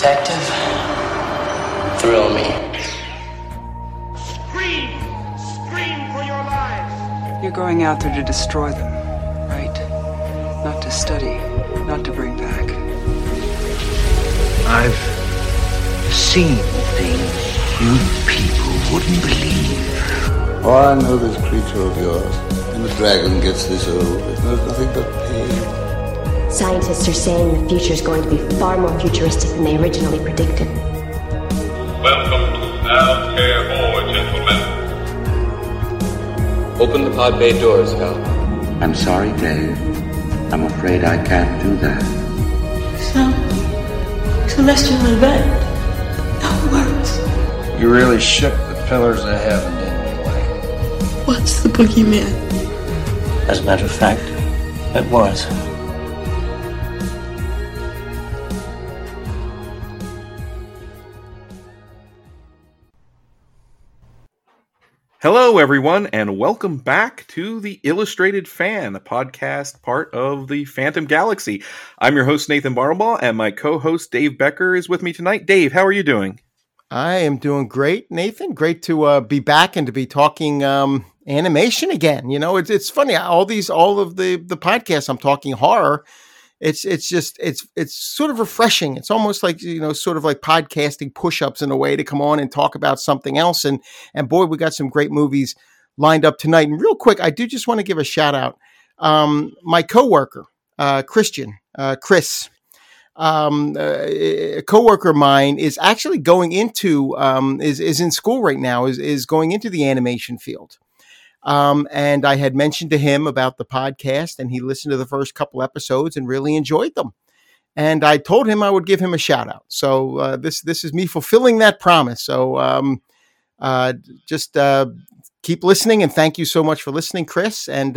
Detective, thrill me. Scream! Scream for your lives! You're going out there to destroy them, right? Not to study, not to bring back. I've seen things you people wouldn't believe. Oh, I know this creature of yours. When the dragon gets this old, it knows nothing but pain. Scientists are saying the future is going to be far more futuristic than they originally predicted. Welcome to Now Care More, gentlemen. Open the pod bay doors, Hal. I'm sorry, Dave. I'm afraid I can't do that. Celestial event. No words. You really shook the pillars of heaven, didn't you, Wayne? What's the boogeyman? As a matter of fact, it was. Hello, everyone, and welcome back to The Illustrated Fan, a podcast part of the Phantom Galaxy. I'm your host, Nathan Barnabaw, and my co-host, Dave Becker, is with me tonight. Dave, how are you doing? I am doing great, Nathan. Great to be back and to be talking animation again. You know, it's funny. All of the podcasts, I'm talking horror. It's sort of refreshing. It's almost like, you know, sort of like podcasting push-ups in a way to come on and talk about something else. And boy, we got some great movies lined up tonight. And real quick, I do just want to give a shout out. My coworker, Christian, Chris, a coworker of mine is actually going into, is in school right now, is going into the animation field. And I had mentioned to him about the podcast, and he listened to the first couple episodes and really enjoyed them. And I told him I would give him a shout out. So this is me fulfilling that promise. So just keep listening, and thank you so much for listening, Chris. And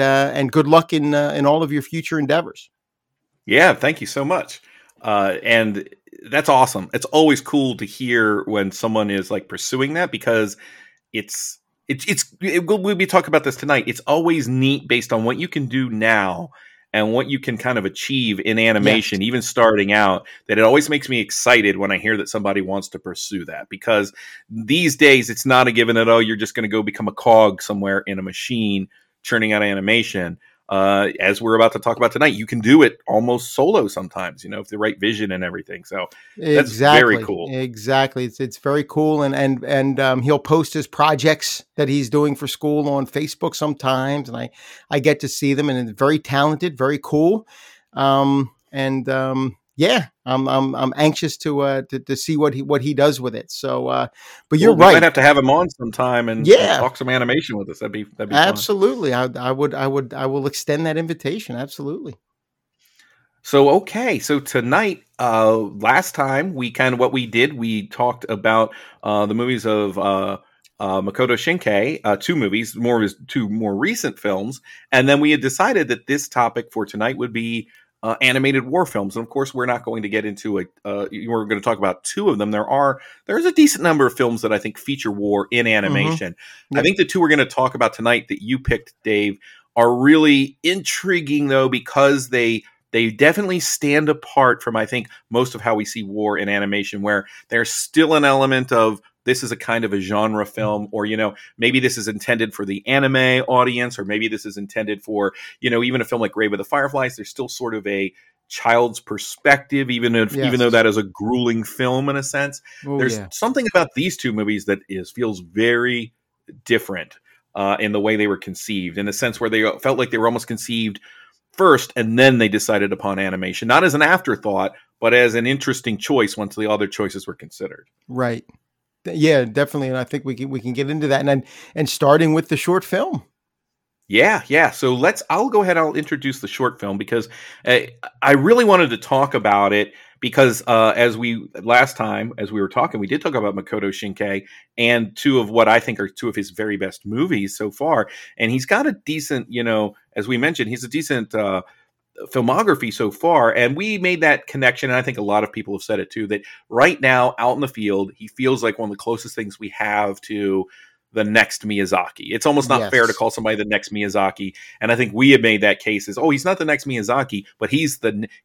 good luck in all of your future endeavors. Yeah, thank you so much. And that's awesome. It's always cool to hear when someone is like pursuing that, because we'll be talking about this tonight. It's always neat based on what you can do now and what you can kind of achieve in animation, yes, even starting out, that it always makes me excited when I hear that somebody wants to pursue that, because these days it's not a given at all. You're just going to go become a cog somewhere in a machine churning out animation. As we're about to talk about tonight, you can do it almost solo sometimes, you know, if the right vision and everything. So that's very cool. Exactly. It's very cool. And he'll post his projects that he's doing for school on Facebook sometimes. And I get to see them, and it's very talented, very cool. Yeah, I'm anxious to see what he does with it. So, but you're right. We might have to have him on sometime and talk some animation with us. That'd be absolutely. Fun. I will extend that invitation. Absolutely. So okay, so tonight, last time we talked about the movies of Makoto Shinkai, two movies, more of his two more recent films, and then we had decided that this topic for tonight would be animated war films. And of course, we're not going to get into it. We're going to talk about two of them. There's a decent number of films that I think feature war in animation. Mm-hmm. Yep. I think the two we're going to talk about tonight that you picked, Dave, are really intriguing, though, because they definitely stand apart from, I think, most of how we see war in animation, where there's still an element of this is a kind of a genre film, or, you know, maybe this is intended for the anime audience, or maybe this is intended for, you know, even a film like Grave of the Fireflies, there's still sort of a child's perspective, even though that is a grueling film in a sense. Ooh, there's something about these two movies that feels very different in the way they were conceived, in the sense where they felt like they were almost conceived first, and then they decided upon animation, not as an afterthought, but as an interesting choice once the other choices were considered. Right. Yeah, definitely, and I think we can get into that, and starting with the short film. Yeah. So I'll go ahead. I'll introduce the short film, because I really wanted to talk about it, because as we were talking, we did talk about Makoto Shinkai and two of what I think are two of his very best movies so far, and he's got a decent, you know, as we mentioned, he's a decent filmography so far, and we made that connection, and I think a lot of people have said it too, that right now out in the field he feels like one of the closest things we have to the next Miyazaki. It's almost not fair to call somebody the next Miyazaki. And I think we have made that case is, oh, he's not the next Miyazaki, but he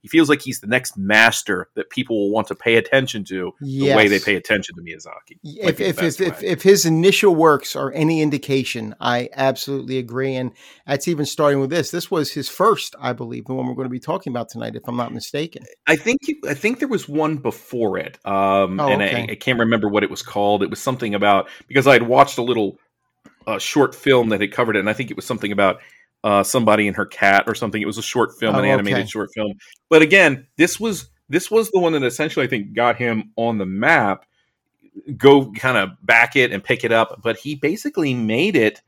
feels like he's the next master that people will want to pay attention to the way they pay attention to Miyazaki. If his initial works are any indication, I absolutely agree. And that's even starting with this was his first, I believe, the one we're going to be talking about tonight, if I'm not mistaken. I think there was one before it. I can't remember what it was called. It was something about, because I had watched a little short film that had covered it, and I think it was something about somebody and her cat or something. It was a short film, animated short film. But again, this was the one that essentially I think got him on the map. Go kind of back it and pick it up, but he basically made it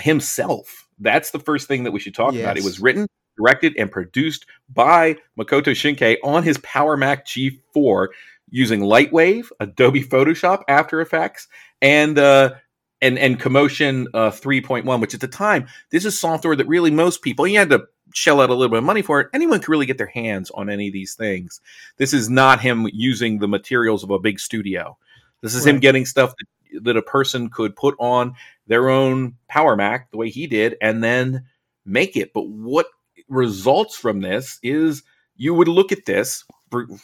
himself. That's the first thing that we should talk about. It was written, directed, and produced by Makoto Shinkai on his Power Mac G4 using Lightwave, Adobe Photoshop, After Effects, and Commotion 3.1, which at the time, this is software that really most people, you had to shell out a little bit of money for it. Anyone could really get their hands on any of these things. This is not him using the materials of a big studio. This is him getting stuff that a person could put on their own Power Mac the way he did and then make it. But what results from this is you would look at this,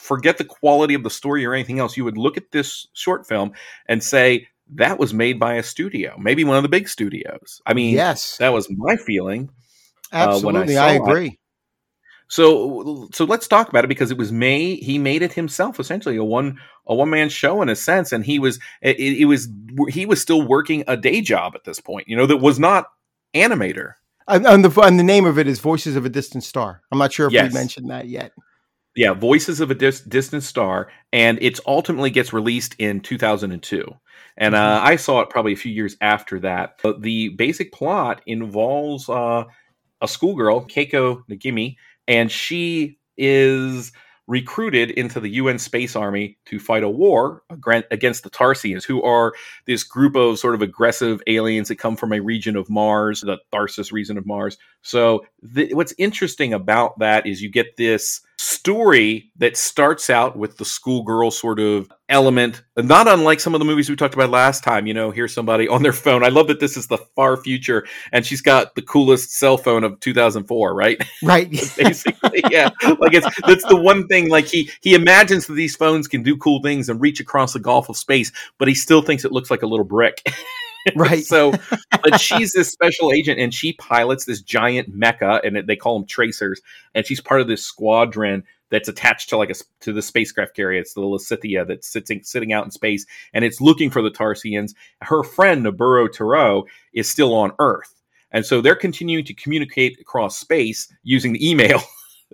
forget the quality of the story or anything else, you would look at this short film and say, that was made by a studio, maybe one of the big studios. I mean, that was my feeling. Absolutely, I agree. So let's talk about it, because it was he made it himself, essentially a one man show in a sense, and he was still working a day job at this point, that was not animator. And the name of it is Voices of a Distant Star. I'm not sure if we mentioned that yet. Yeah, Voices of a Distant Star, and it ultimately gets released in 2002. And I saw it probably a few years after that. But the basic plot involves a schoolgirl, Keiko Nagimi, and she is recruited into the UN Space Army to fight a war against the Tarsians, who are this group of sort of aggressive aliens that come from a region of Mars, the Tharsis region of Mars. So what's interesting about that is you get this story that starts out with the schoolgirl sort of element, not unlike some of the movies we talked about last time. Here's somebody on their phone. I love that this is the far future, and she's got the coolest cell phone of 2004, right? Basically, yeah. Like that's the one thing. Like he imagines that these phones can do cool things and reach across the gulf of space, but he still thinks it looks like a little brick. Right. But she's this special agent, and she pilots this giant mecha, and they call them tracers. And she's part of this squadron that's attached to to the spacecraft carrier. It's the Lysithia that's sitting out in space, and it's looking for the Tarsians. Her friend Noboru Terao is still on Earth, and so they're continuing to communicate across space using the email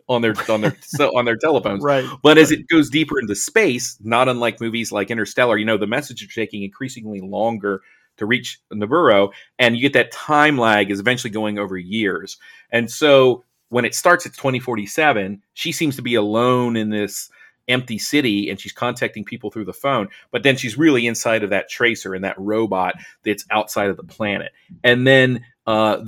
on their telephones. Right. But as it goes deeper into space, not unlike movies like Interstellar, the messages are taking increasingly longer to reach Noboru, and you get that time lag is eventually going over years. And so when it starts, it's 2047. She seems to be alone in this empty city, and she's contacting people through the phone, but then she's really inside of that tracer and that robot that's outside of the planet. And then there's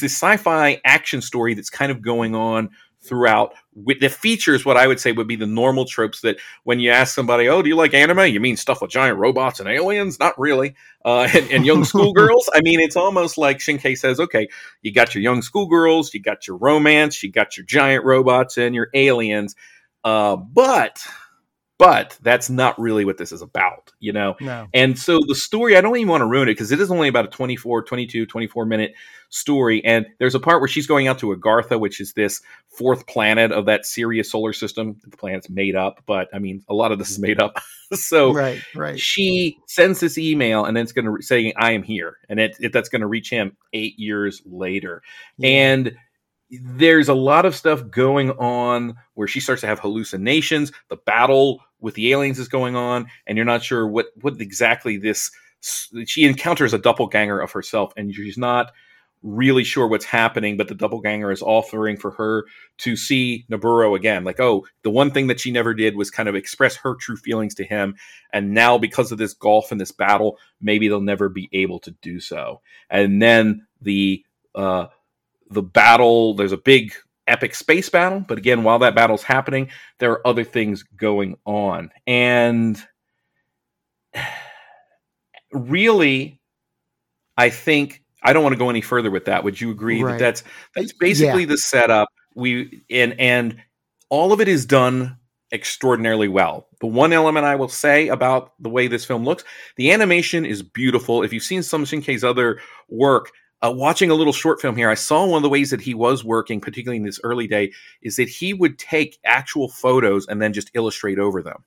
this sci-fi action story that's kind of going on throughout, with the features, what I would say would be the normal tropes that when you ask somebody, oh, do you like anime? You mean stuff with giant robots and aliens? Not really. And young schoolgirls. I mean, it's almost like Shinkai says, okay, you got your young schoolgirls, you got your romance, you got your giant robots and your aliens. But that's not really what this is about, No. And so the story, I don't even want to ruin it, because it is only about a 24-minute story. And there's a part where she's going out to Agartha, which is this fourth planet of that Sirius solar system. The planet's made up, but I mean, a lot of this is made up. So right. She sends this email, and then it's going to say, I am here. And that's going to reach him 8 years later. Yeah. And there's a lot of stuff going on where she starts to have hallucinations. The battle with the aliens is going on, and you're not sure what exactly this. She encounters a doppelganger of herself, and she's not really sure what's happening, but the doppelganger is offering for her to see Noboru again. Like, oh, the one thing that she never did was kind of express her true feelings to him, and now because of this gulf and this battle, maybe they'll never be able to do so. And then the battle, there's a big epic space battle, but again, while that battle's happening, there are other things going on. And really, I think, I don't want to go any further with that. Would you agree that that's basically the setup? And all of it is done extraordinarily well. The one element I will say about the way this film looks, the animation is beautiful. If you've seen some Shinkai's other work, watching a little short film here, I saw one of the ways that he was working, particularly in this early day, is that he would take actual photos and then just illustrate over them.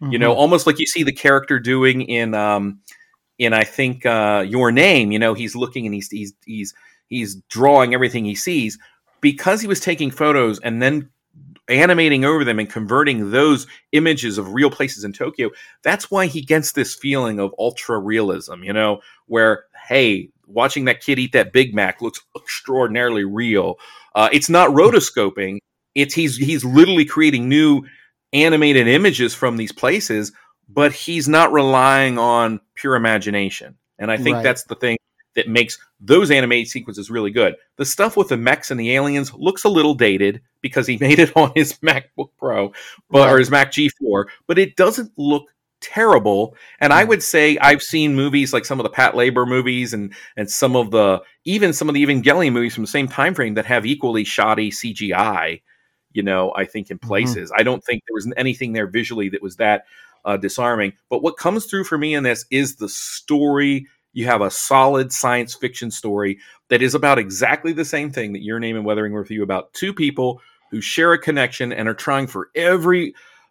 Mm-hmm. You know, almost like you see the character doing in I think Your Name. You know, he's looking and he's drawing everything he sees, because he was taking photos and then animating over them and converting those images of real places in Tokyo. That's why he gets this feeling of ultra realism, you know, where, hey, watching that kid eat that Big Mac looks extraordinarily real. It's not rotoscoping. It's he's literally creating new animated images from these places, but he's not relying on pure imagination. And I think that's the thing that makes those animated sequences really good. The stuff with the mechs and the aliens looks a little dated because he made it on his MacBook Pro or his Mac G4, but it doesn't look terrible. And I would say I've seen movies like some of the Pat Labor movies and some of the Evangelion movies from the same time frame that have equally shoddy CGI, you know, I think in places. Mm-hmm. I don't think there was anything there visually that was that disarming. But what comes through for me in this is the story. You have a solid science fiction story that is about exactly the same thing that Your Name and Weathering with You, about two people who share a connection and are trying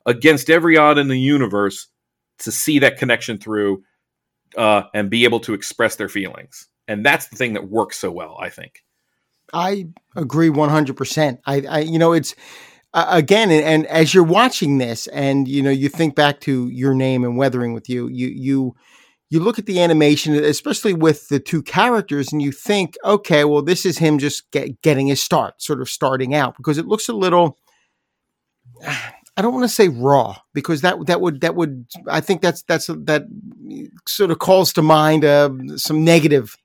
against every odd in the universe to see that connection through and be able to express their feelings. And that's the thing that works so well, I think. I agree 100%. I you know, it's again, and as you're watching this and, you know, you think back to Your Name and Weathering with You, you look at the animation, especially with the two characters, and you think, okay, well, this is him just getting his start, sort of starting out, because it looks a little, I don't want to say raw, because that would, I think that sort of calls to mind has some negative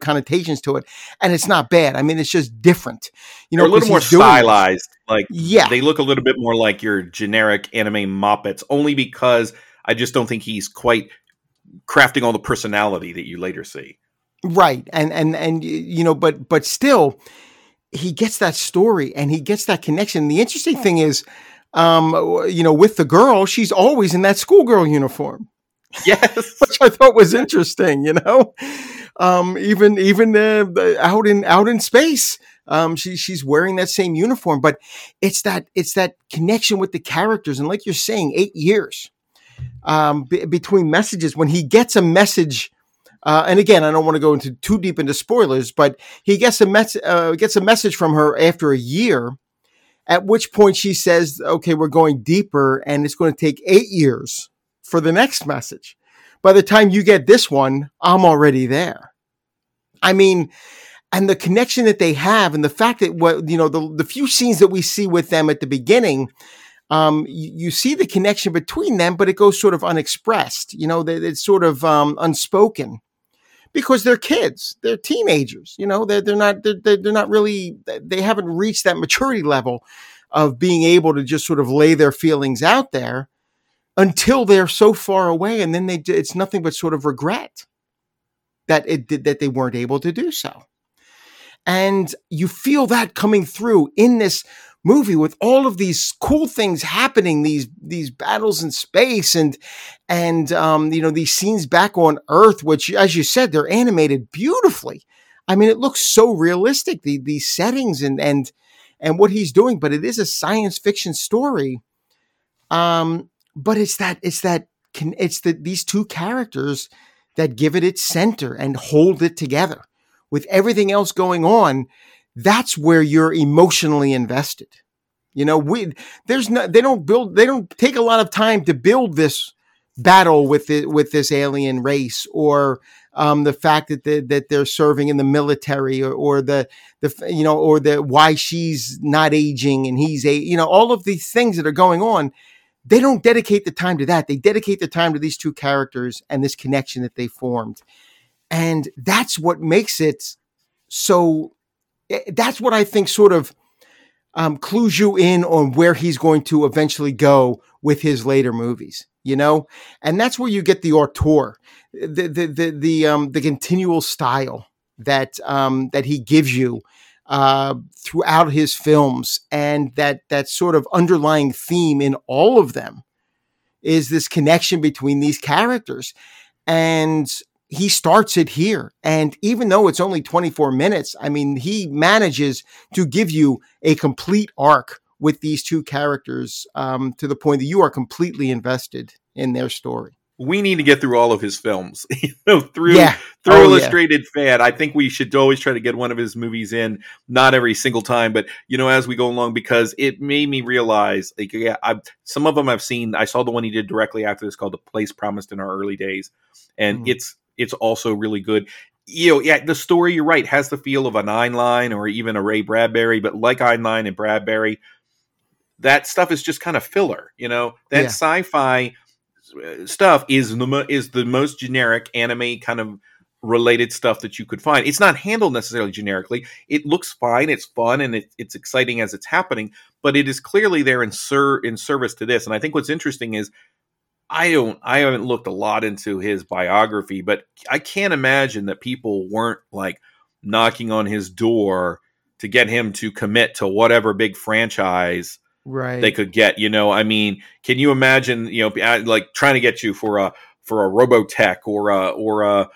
connotations to it. And it's not bad. I mean, it's just different, you know, a little more stylized, like, they look a little bit more like your generic anime Muppets, only because I just don't think he's quite crafting all the personality that you later see. Right. And you know, but still he gets that story and he gets that connection. The interesting thing is, you know, with the girl, she's always in that schoolgirl uniform. Yes. Which I thought was interesting, you know, even out in space. She's wearing that same uniform, but it's that connection with the characters. And like you're saying, 8 years. Between messages, when he gets a message, and again, I don't want to go into too deep into spoilers, but he gets a message from her after a year, at which point she says, okay, we're going deeper, and it's going to take 8 years for the next message. By the time you get this one, I'm already there. I mean, and the connection that they have, and the fact that, what, you know, the few scenes that we see with them at the beginning, you see the connection between them, but it goes sort of unexpressed. You know, it's sort of unspoken, because they're kids, they're teenagers. You know, they're not really they haven't reached that maturity level of being able to just sort of lay their feelings out there until they're so far away, and then it's nothing but sort of regret that they weren't able to do so. And you feel that coming through in this movie, with all of these cool things happening, these battles in space and you know, these scenes back on Earth, which, as you said, they're animated beautifully. I mean, it looks so realistic, these settings and what he's doing, but it is a science fiction story. But it's these two characters that give it its center and hold it together with everything else going on. That's where you're emotionally invested. You know, they don't take a lot of time to build this battle with this alien race, or the fact that they're serving in the military, or why she's not aging and he's you know, all of these things that are going on. They don't dedicate the time to that. They dedicate the time to these two characters and this connection that they formed. And that's what makes it so. That's what I think sort of clues you in on where he's going to eventually go with his later movies, you know? And that's where you get the auteur, the continual style that, that he gives you, throughout his films. And that sort of underlying theme in all of them is this connection between these characters. And he starts it here. And even though it's only 24 minutes, I mean, he manages to give you a complete arc with these two characters, to the point that you are completely invested in their story. We need to get through all of his films, through Illustrated Fan. I think we should always try to get one of his movies in, not every single time, but you know, as we go along, because it made me realize, like, yeah, some of them I've seen. I saw the one he did directly after this called The Place Promised in Our Early Days, and it's also really good. You know, yeah, the story, you're right, has the feel of an Heinlein or even a Ray Bradbury, but like Heinlein and Bradbury, that stuff is just kind of filler. You know, that sci-fi stuff is the most generic anime kind of related stuff that you could find. It's not handled necessarily generically. It looks fine. It's fun. And it's exciting as it's happening, but it is clearly there in service to this. And I think what's interesting is I haven't looked a lot into his biography, but I can't imagine that people weren't like knocking on his door to get him to commit to whatever big franchise they could get, you know. I mean, can you imagine, you know, like trying to get you for a Robotech or a,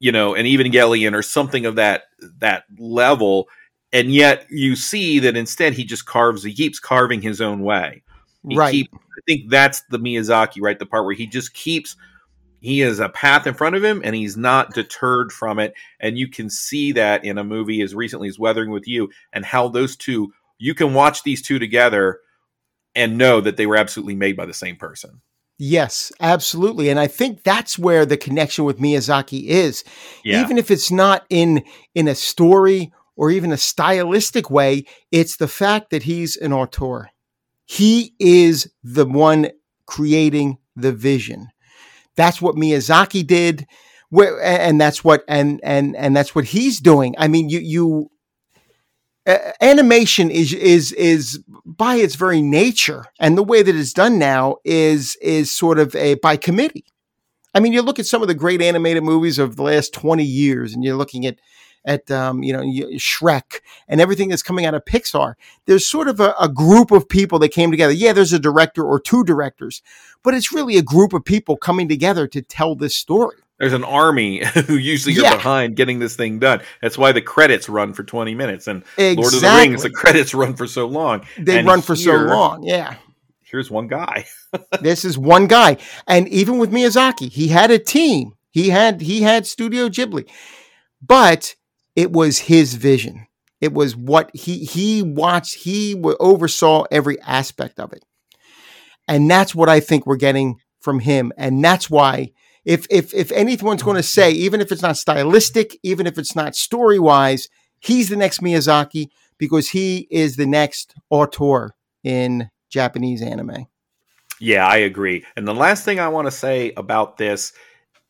you know, an Evangelion or something of that level, and yet you see that instead he keeps carving his own way. I think that's the Miyazaki, right? The part where he has a path in front of him and he's not deterred from it, and you can see that in a movie as recently as Weathering with You, and how those two, you can watch these two together and know that they were absolutely made by the same person. Yes, absolutely. And I think that's where the connection with Miyazaki is. Yeah. Even if it's not in a story or even a stylistic way, it's the fact that he's an auteur. He is the one creating the vision. That's what Miyazaki did, and that's what he's doing. I mean, animation is by its very nature, and the way that it's done now is sort of by committee. I mean, you look at some of the great animated movies of the last 20 years, and you're looking at Shrek and everything that's coming out of Pixar. There's sort of a group of people that came together. Yeah, there's a director or two directors, but it's really a group of people coming together to tell this story. There's an army who usually are behind getting this thing done. That's why the credits run for 20 minutes. And Lord of the Rings, the credits run for so long. Here's one guy. This is one guy. And even with Miyazaki, he had a team. He had Studio Ghibli. But it was his vision. It was what he watched. He oversaw every aspect of it. And that's what I think we're getting from him. And that's why... If anyone's going to say, even if it's not stylistic, even if it's not story-wise, he's the next Miyazaki, because he is the next auteur in Japanese anime. Yeah, I agree. And the last thing I want to say about this,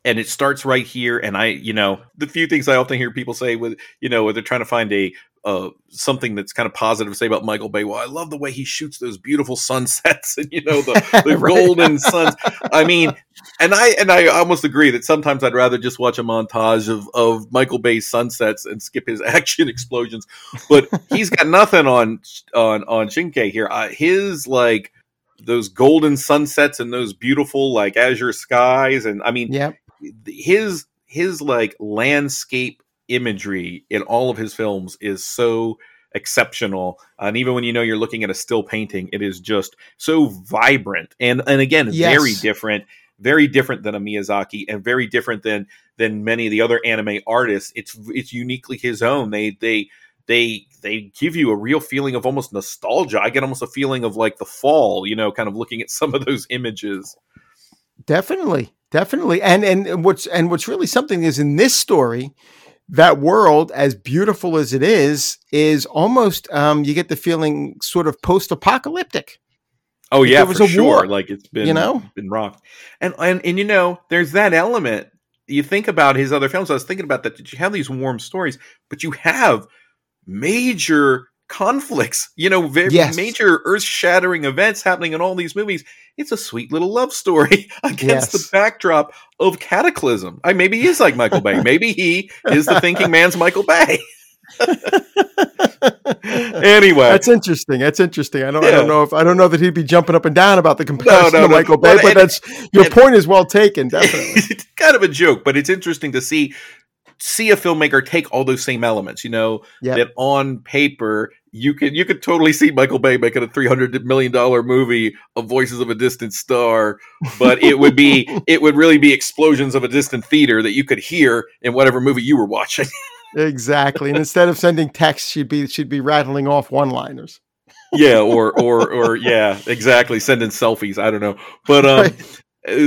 and it starts right here, and the few things I often hear people say with, you know, they're trying to find something that's kind of positive to say about Michael Bay. Well, I love the way he shoots those beautiful sunsets and, you know, the golden suns. I mean, and I almost agree that sometimes I'd rather just watch a montage of Michael Bay's sunsets and skip his action explosions. But he's got nothing on Shinkai here. His like those golden sunsets and those beautiful like azure skies, and I mean, his like landscape imagery in all of his films is so exceptional, and even when you know you're looking at a still painting, it is just so vibrant and again very different than a Miyazaki, and very different than many of the other anime artists. It's uniquely his own. They give you a real feeling of almost nostalgia. I get almost a feeling of like The Fall, you know, kind of looking at some of those images. Definitely. And what's really something is, in this story, that world, as beautiful as it is almost, you get the feeling sort of post-apocalyptic. Oh yeah, for sure. War. Like it's been, you know, been rocked. And you know, there's that element. You think about his other films. I was thinking about that. You have these warm stories, but you have major conflicts, you know, major earth-shattering events happening in all these movies. It's a sweet little love story against the backdrop of cataclysm. Maybe he is like Michael Bay. Maybe he is the thinking man's Michael Bay. Anyway, that's interesting. I don't know that he'd be jumping up and down about the comparison to Michael Bay, but your point is well taken. Definitely, it's kind of a joke, but it's interesting to see a filmmaker take all those same elements. You know that on paper you could totally see Michael Bay making a $300 million movie of Voices of a Distant Star, but it would really be explosions of a distant theater that you could hear in whatever movie you were watching. Exactly. And instead of sending texts, she'd be rattling off one-liners. Yeah, or yeah, exactly. Sending selfies. I don't know. But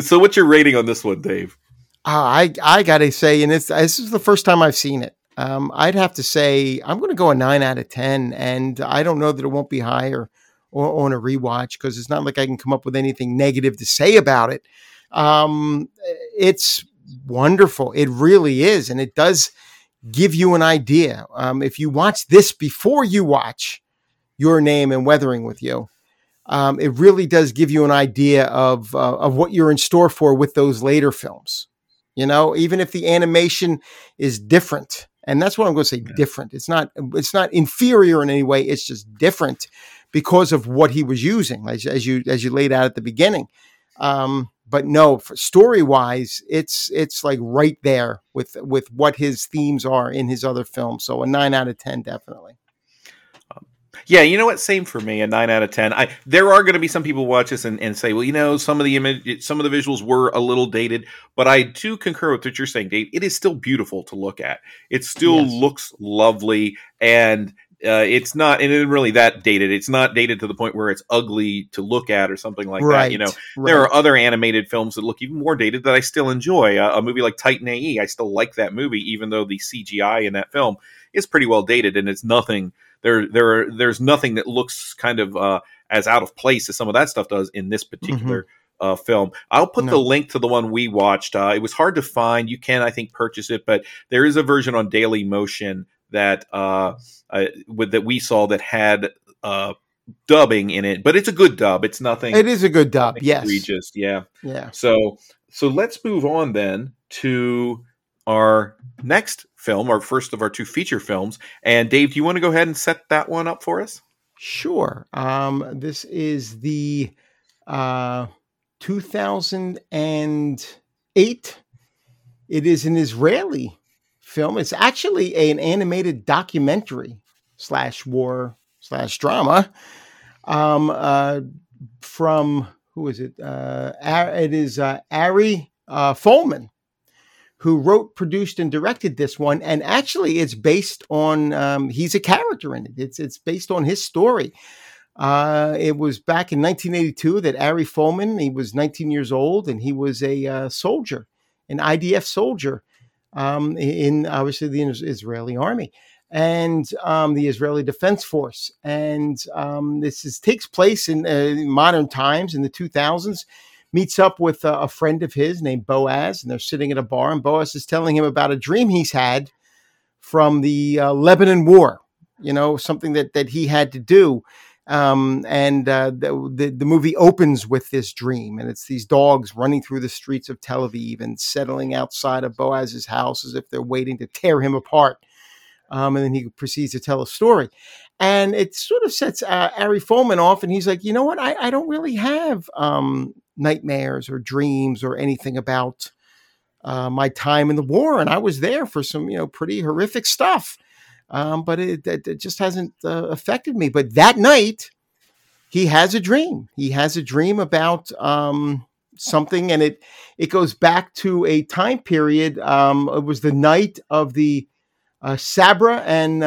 so what's your rating on this one, Dave? I gotta say, and this is the first time I've seen it. I'd have to say I'm gonna go a 9 out of 10, and I don't know that it won't be higher on a rewatch, because it's not like I can come up with anything negative to say about it. It's wonderful. It really is, and it does give you an idea. If you watch this before you watch Your Name and Weathering with You, it really does give you an idea of what you're in store for with those later films. You know, even if the animation is different, and that's what I'm going to say, different. It's not inferior in any way. It's just different because of what he was using, as you laid out at the beginning. But no, story-wise, it's like right there with what his themes are in his other films. So a 9 out of 10, definitely. Yeah, you know what? Same for me, a 9 out of 10. There are going to be some people who watch this and say, well, you know, some of the visuals were a little dated. But I do concur with what you're saying, Dave. It is still beautiful to look at. It still looks lovely, and it's not, and it really that dated. It's not dated to the point where it's ugly to look at or something like that. You know, there are other animated films that look even more dated that I still enjoy. A movie like Titan A.E., I still like that movie, even though the CGI in that film is pretty well dated, and it's nothing. There's nothing that looks kind of as out of place as some of that stuff does in this particular film. I'll put the link to the one we watched. It was hard to find. You can, I think, purchase it, but there is a version on Dailymotion that that we saw that had dubbing in it, but it's a good dub. It's nothing. It is a good dub. Yes, egregious. Yeah. So let's move on then to our next film, our first of our two feature films. And Dave, do you want to go ahead and set that one up for us? Sure. This is the 2008. It is an Israeli film. It's actually an animated documentary /war/drama from, who is it? It is Ari Folman, who wrote, produced, and directed this one. And actually, it's based on he's a character in it. It's based on his story. It was back in 1982 that Ari Folman, he was 19 years old, and he was a soldier, an IDF soldier. In obviously the Israeli army and the Israeli Defense Force. And this takes place in modern times, in the 2000s, meets up with a friend of his named Boaz, and they're sitting at a bar, and Boaz is telling him about a dream he's had from the Lebanon War, you know, something that he had to do. The movie opens with this dream, and it's these dogs running through the streets of Tel Aviv and settling outside of Boaz's house as if they're waiting to tear him apart. And then he proceeds to tell a story, and it sort of sets Ari Folman off, and he's like, you know what? I don't really have nightmares or dreams or anything about my time in the war, and I was there for some, you know, pretty horrific stuff. But it just hasn't affected me. But that night, he has a dream. He has a dream about something, and it goes back to a time period. It was the night of the Sabra and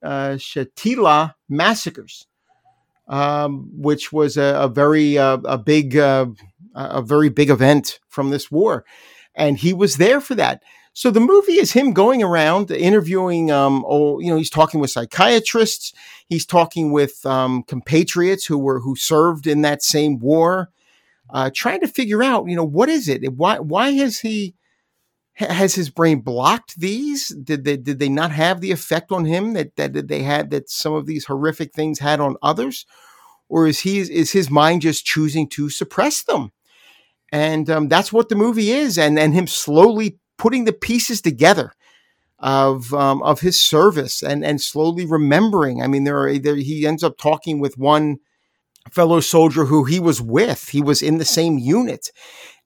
Shatila massacres, which was a very big event from this war, and he was there for that. So the movie is him going around interviewing, he's talking with psychiatrists. He's talking with compatriots who served in that same war, trying to figure out, you know, what is it? Why has he has his brain blocked these? Did they not have the effect on him that they had, that some of these horrific things had on others? Or is his mind just choosing to suppress them? And that's what the movie is. And him slowly putting the pieces together of his service and slowly remembering. I mean, he ends up talking with one fellow soldier who he was with. He was in the same unit.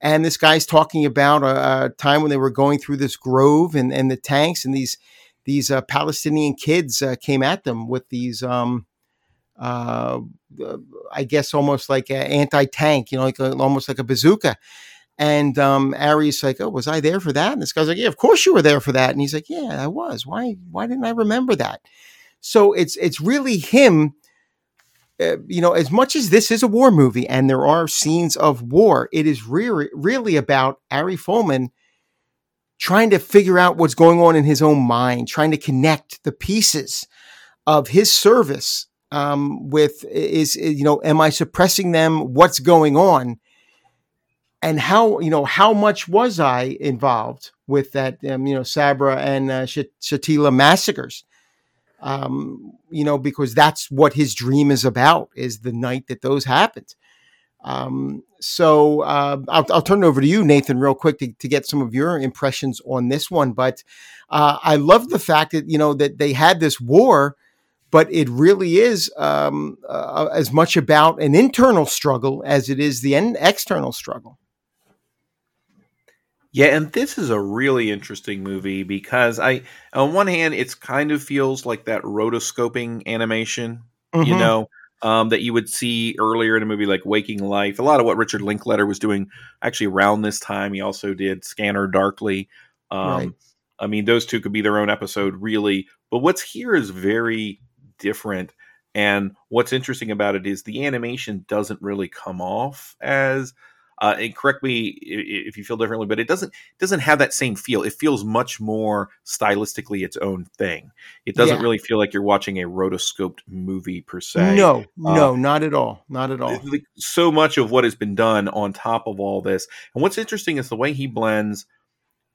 And this guy's talking about a time when they were going through this grove and the tanks, and these Palestinian kids came at them with these, I guess, almost like an anti-tank, almost like a bazooka. And Ari's like, "Oh, was I there for that?" And this guy's like, "Yeah, of course you were there for that." And he's like, "Yeah, I was. Why didn't I remember that?" So it's really him. As much as this is a war movie and there are scenes of war, it is really about Ari Folman trying to figure out what's going on in his own mind, trying to connect the pieces of his service with am I suppressing them? What's going on? And how much was I involved with that, Sabra and Shatila massacres? Because that's what his dream is about, is the night that those happened. So I'll turn it over to you, Nathan, real quick to get some of your impressions on this one. But I love the fact that, that they had this war, but it really is as much about an internal struggle as it is the external struggle. Yeah, and this is a really interesting movie because on one hand, it's kind of feels like that rotoscoping animation, mm-hmm. That you would see earlier in a movie like Waking Life. A lot of what Richard Linklater was doing actually around this time. He also did Scanner Darkly. Right. I mean, those two could be their own episode, really. But what's here is very different. And what's interesting about it is the animation doesn't really come off as... and correct me if you feel differently, but it doesn't have that same feel. It feels much more stylistically its own thing. It doesn't really feel like you're watching a rotoscoped movie per se. No, not at all. Not at all. So much of what has been done on top of all this. And what's interesting is the way he blends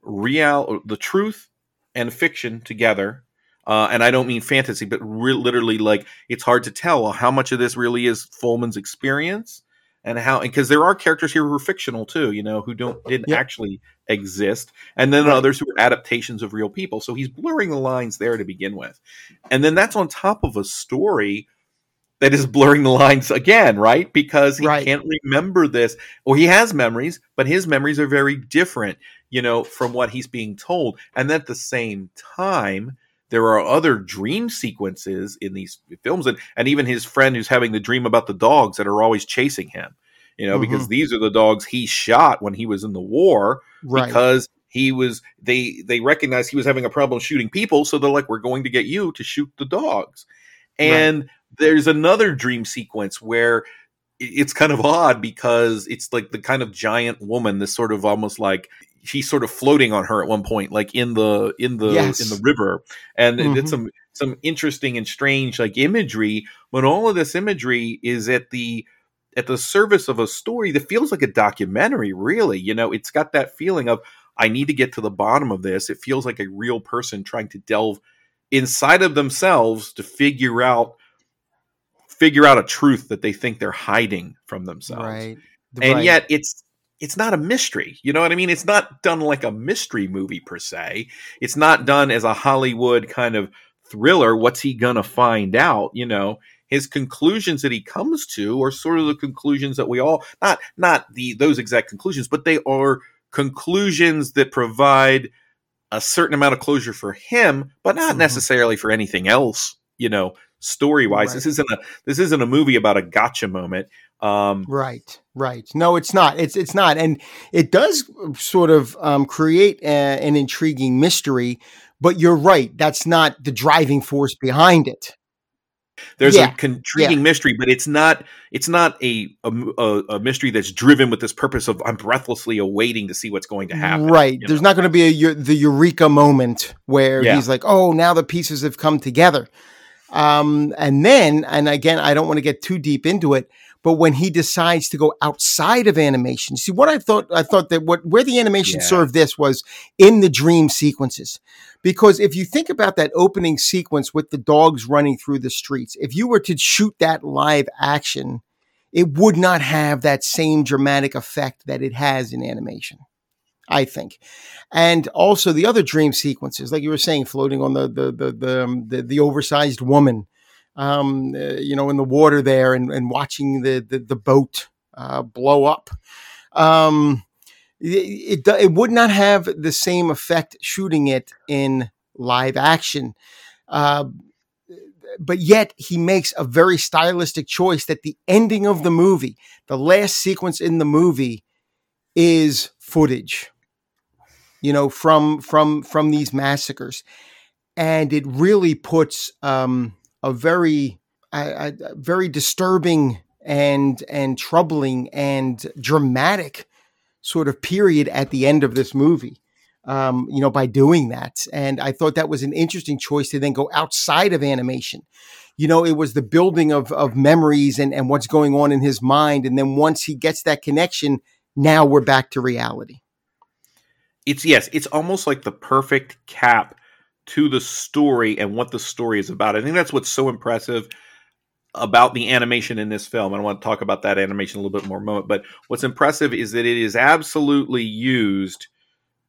the truth and fiction together. And I don't mean fantasy, but literally, like, it's hard to tell how much of this really is Folman's experience. And because there are characters here who are fictional too, who didn't actually exist, and then others who are adaptations of real people. So he's blurring the lines there to begin with, and then that's on top of a story that is blurring the lines again, right? Because he can't remember this, or he has memories, but his memories are very different, from what he's being told. And at the same time, there are other dream sequences in these films, and even his friend who's having the dream about the dogs that are always chasing him, mm-hmm. because these are the dogs he shot when he was in the war, because they recognized he was having a problem shooting people. So they're like, "We're going to get you to shoot the dogs." And there's another dream sequence where it's kind of odd because it's like the kind of giant woman, this sort of almost like, he's sort of floating on her at one point, like in the river. And mm-hmm. it's some interesting and strange, like, imagery, when all of this imagery is at the service of a story that feels like a documentary, really. It's got that feeling of, I need to get to the bottom of this. It feels like a real person trying to delve inside of themselves to figure out a truth that they think they're hiding from themselves. Right. And yet it's not a mystery. You know what I mean? It's not done like a mystery movie per se. It's not done as a Hollywood kind of thriller. What's he going to find out? His conclusions that he comes to are sort of the conclusions that we all, not those exact conclusions, but they are conclusions that provide a certain amount of closure for him, but not mm-hmm. necessarily for anything else, story wise. Right. This isn't a movie about a gotcha moment. Right. No, it's not. It's not. And it does sort of create an intriguing mystery, but you're right. That's not the driving force behind it. There's a intriguing mystery, but it's not a mystery that's driven with this purpose of, I'm breathlessly awaiting to see what's going to happen. Right. There's not going to be the eureka moment where he's like, "Oh, now the pieces have come together." And then, and again, I don't want to get too deep into it, But when he decides to go outside of animation, see what I thought that where the animation served this was in the dream sequences. Because if you think about that opening sequence with the dogs running through the streets, if you were to shoot that live action, it would not have that same dramatic effect that it has in animation, I think. And also the other dream sequences, like you were saying, floating on the oversized woman, in the water there and watching the boat blow up. It would not have the same effect shooting it in live action. But yet he makes a very stylistic choice that the ending of the movie, the last sequence in the movie, is footage, from these massacres. And it really puts a very, very disturbing and troubling and dramatic sort of period at the end of this movie, by doing that. And I thought that was an interesting choice to then go outside of animation. It was the building of memories and what's going on in his mind. And then once he gets that connection, now we're back to reality. It's almost like the perfect cap to the story and what the story is about. I think that's what's so impressive about the animation in this film. I want to talk about that animation a little bit more in a moment, but what's impressive is that it is absolutely used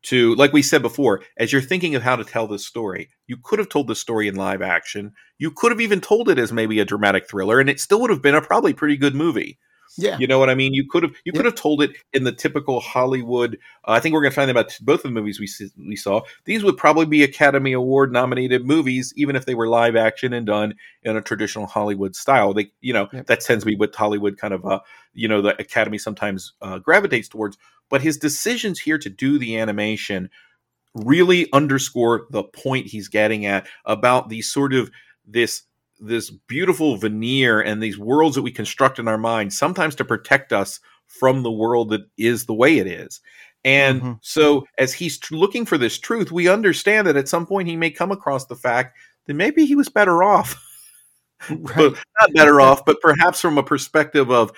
to, like we said before, as you're thinking of how to tell this story, you could have told this story in live action. You could have even told it as maybe a dramatic thriller, and it still would have been a probably pretty good movie. Yeah. You know what I mean? You could have told it in the typical Hollywood. I think we're going to find about both of the movies we saw. These would probably be Academy Award nominated movies, even if they were live action and done in a traditional Hollywood style. That tends to be what Hollywood kind of, the Academy sometimes gravitates towards. But his decisions here to do the animation really underscore the point he's getting at about the sort of this beautiful veneer and these worlds that we construct in our mind, sometimes to protect us from the world that is the way it is. And so as he's looking for this truth, we understand that at some point he may come across the fact that maybe he was better off, right. Not better off, but perhaps from a perspective of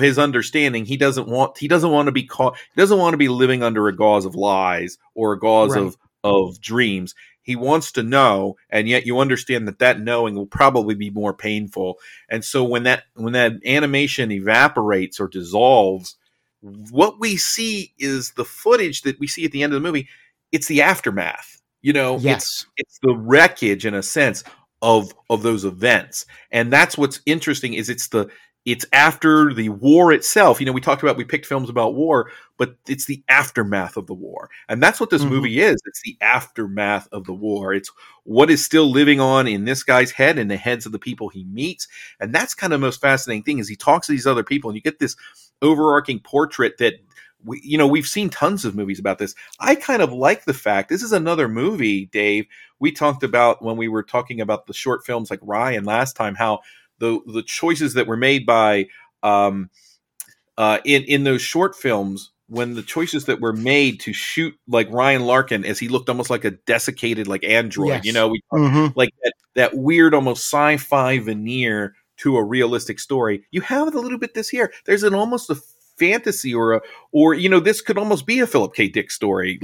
his understanding, he doesn't want to be living under a gauze of lies or a gauze of dreams. He wants to know, and yet you understand that knowing will probably be more painful. And so when that animation evaporates or dissolves, what we see is the footage that we see at the end of the movie. It's the aftermath, it's the wreckage in a sense of those events. And that's what's interesting is it's after the war itself. We picked films about war, but it's the aftermath of the war. And that's what this movie is. It's the aftermath of the war. It's what is still living on in this guy's head and the heads of the people he meets. And that's kind of the most fascinating thing is he talks to these other people and you get this overarching portrait that we've seen tons of movies about this. I kind of like the fact this is another movie, Dave, we talked about when we were talking about the short films like Ryan last time, how the choices that were made by in those short films, when the choices that were made to shoot like Ryan Larkin as he looked almost like a desiccated like android, like that weird almost sci-fi veneer to a realistic story. You have a little bit this here. There's an almost a fantasy or this could almost be a Philip K. Dick story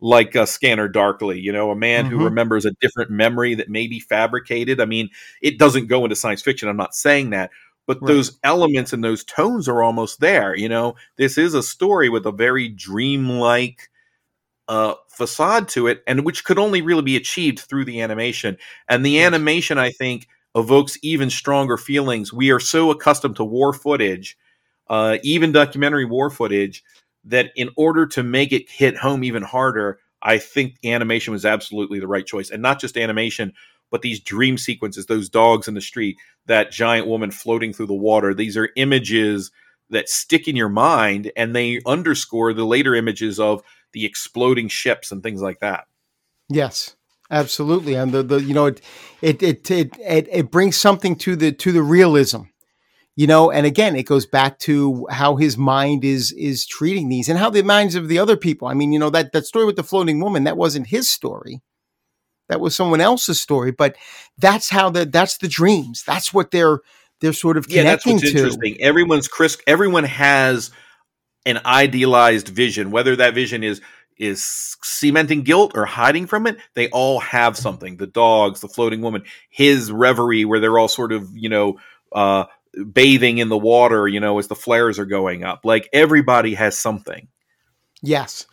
like a Scanner Darkly, a man who remembers a different memory that may be fabricated. I mean, it doesn't go into science fiction. I'm not saying that, but those elements and those tones are almost there. This is a story with a very dreamlike facade to it, and which could only really be achieved through the animation. And the animation, I think, evokes even stronger feelings. We are so accustomed to war footage, even documentary war footage, that in order to make it hit home even harder, I think animation was absolutely the right choice. And not just animation, but these dream sequences, those dogs in the street, that giant woman floating through the water. These are images that stick in your mind, and they underscore the later images of the exploding ships and things like that. Yes, absolutely. And it brings something to the realism. And again, it goes back to how his mind is treating these and how the minds of the other people. I mean, that story with the floating woman, that wasn't his story. That was someone else's story, but that's the dreams. That's what they're, they're sort of connecting to. Yeah, that's what's interesting. Everyone has an idealized vision, whether that vision is cementing guilt or hiding from it. They all have something. The dogs, the floating woman, his reverie where they're all sort of, bathing in the water, as the flares are going up. Like, everybody has something. Yes.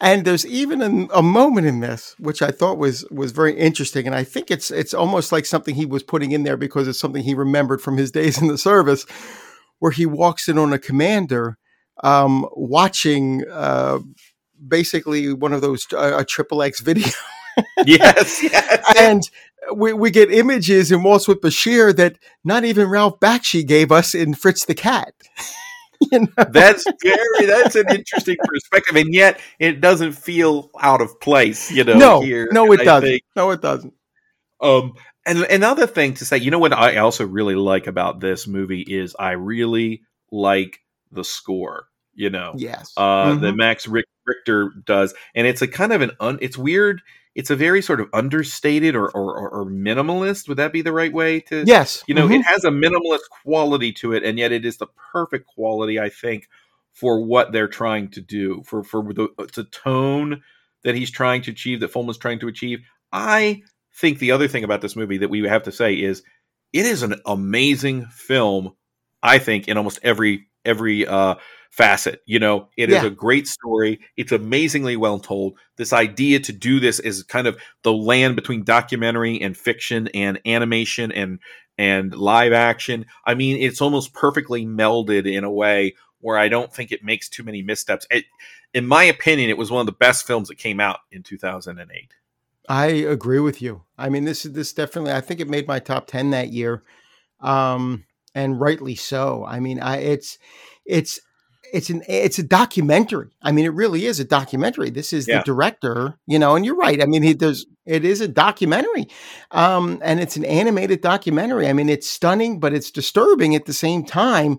And there's even a moment in this, which I thought was very interesting. And I think it's almost like something he was putting in there because it's something he remembered from his days in the service, where he walks in on a commander watching basically one of those a XXX video. yes. And we get images in Waltz with Bashir that not even Ralph Bakshi gave us in Fritz the Cat. That's an interesting perspective, and yet it doesn't feel out of place. No, it doesn't. And another thing to say, what I also really like about this movie is I really like the score. Yes, that Max Richter does, and it's a kind of it's weird. It's a very sort of understated or minimalist. Would that be the right way to? Yes. It has a minimalist quality to it, and yet it is the perfect quality, I think, for what they're trying to do, for the tone that he's trying to achieve, that Folman's trying to achieve. I think the other thing about this movie that we have to say is it is an amazing film, I think, in almost every facet. It is a great story. It's amazingly well told. This idea to do this is kind of the land between documentary and fiction and animation and live action. I mean, it's almost perfectly melded in a way where I don't think it makes too many missteps. In my opinion, it was one of the best films that came out in 2008. I agree with you. I mean, this definitely, I think it made my top 10 that year. And rightly so. I mean, it's a documentary. I mean, it really is a documentary. This is the director, and you're right. I mean, it is a documentary, and it's an animated documentary. I mean, it's stunning, but it's disturbing at the same time.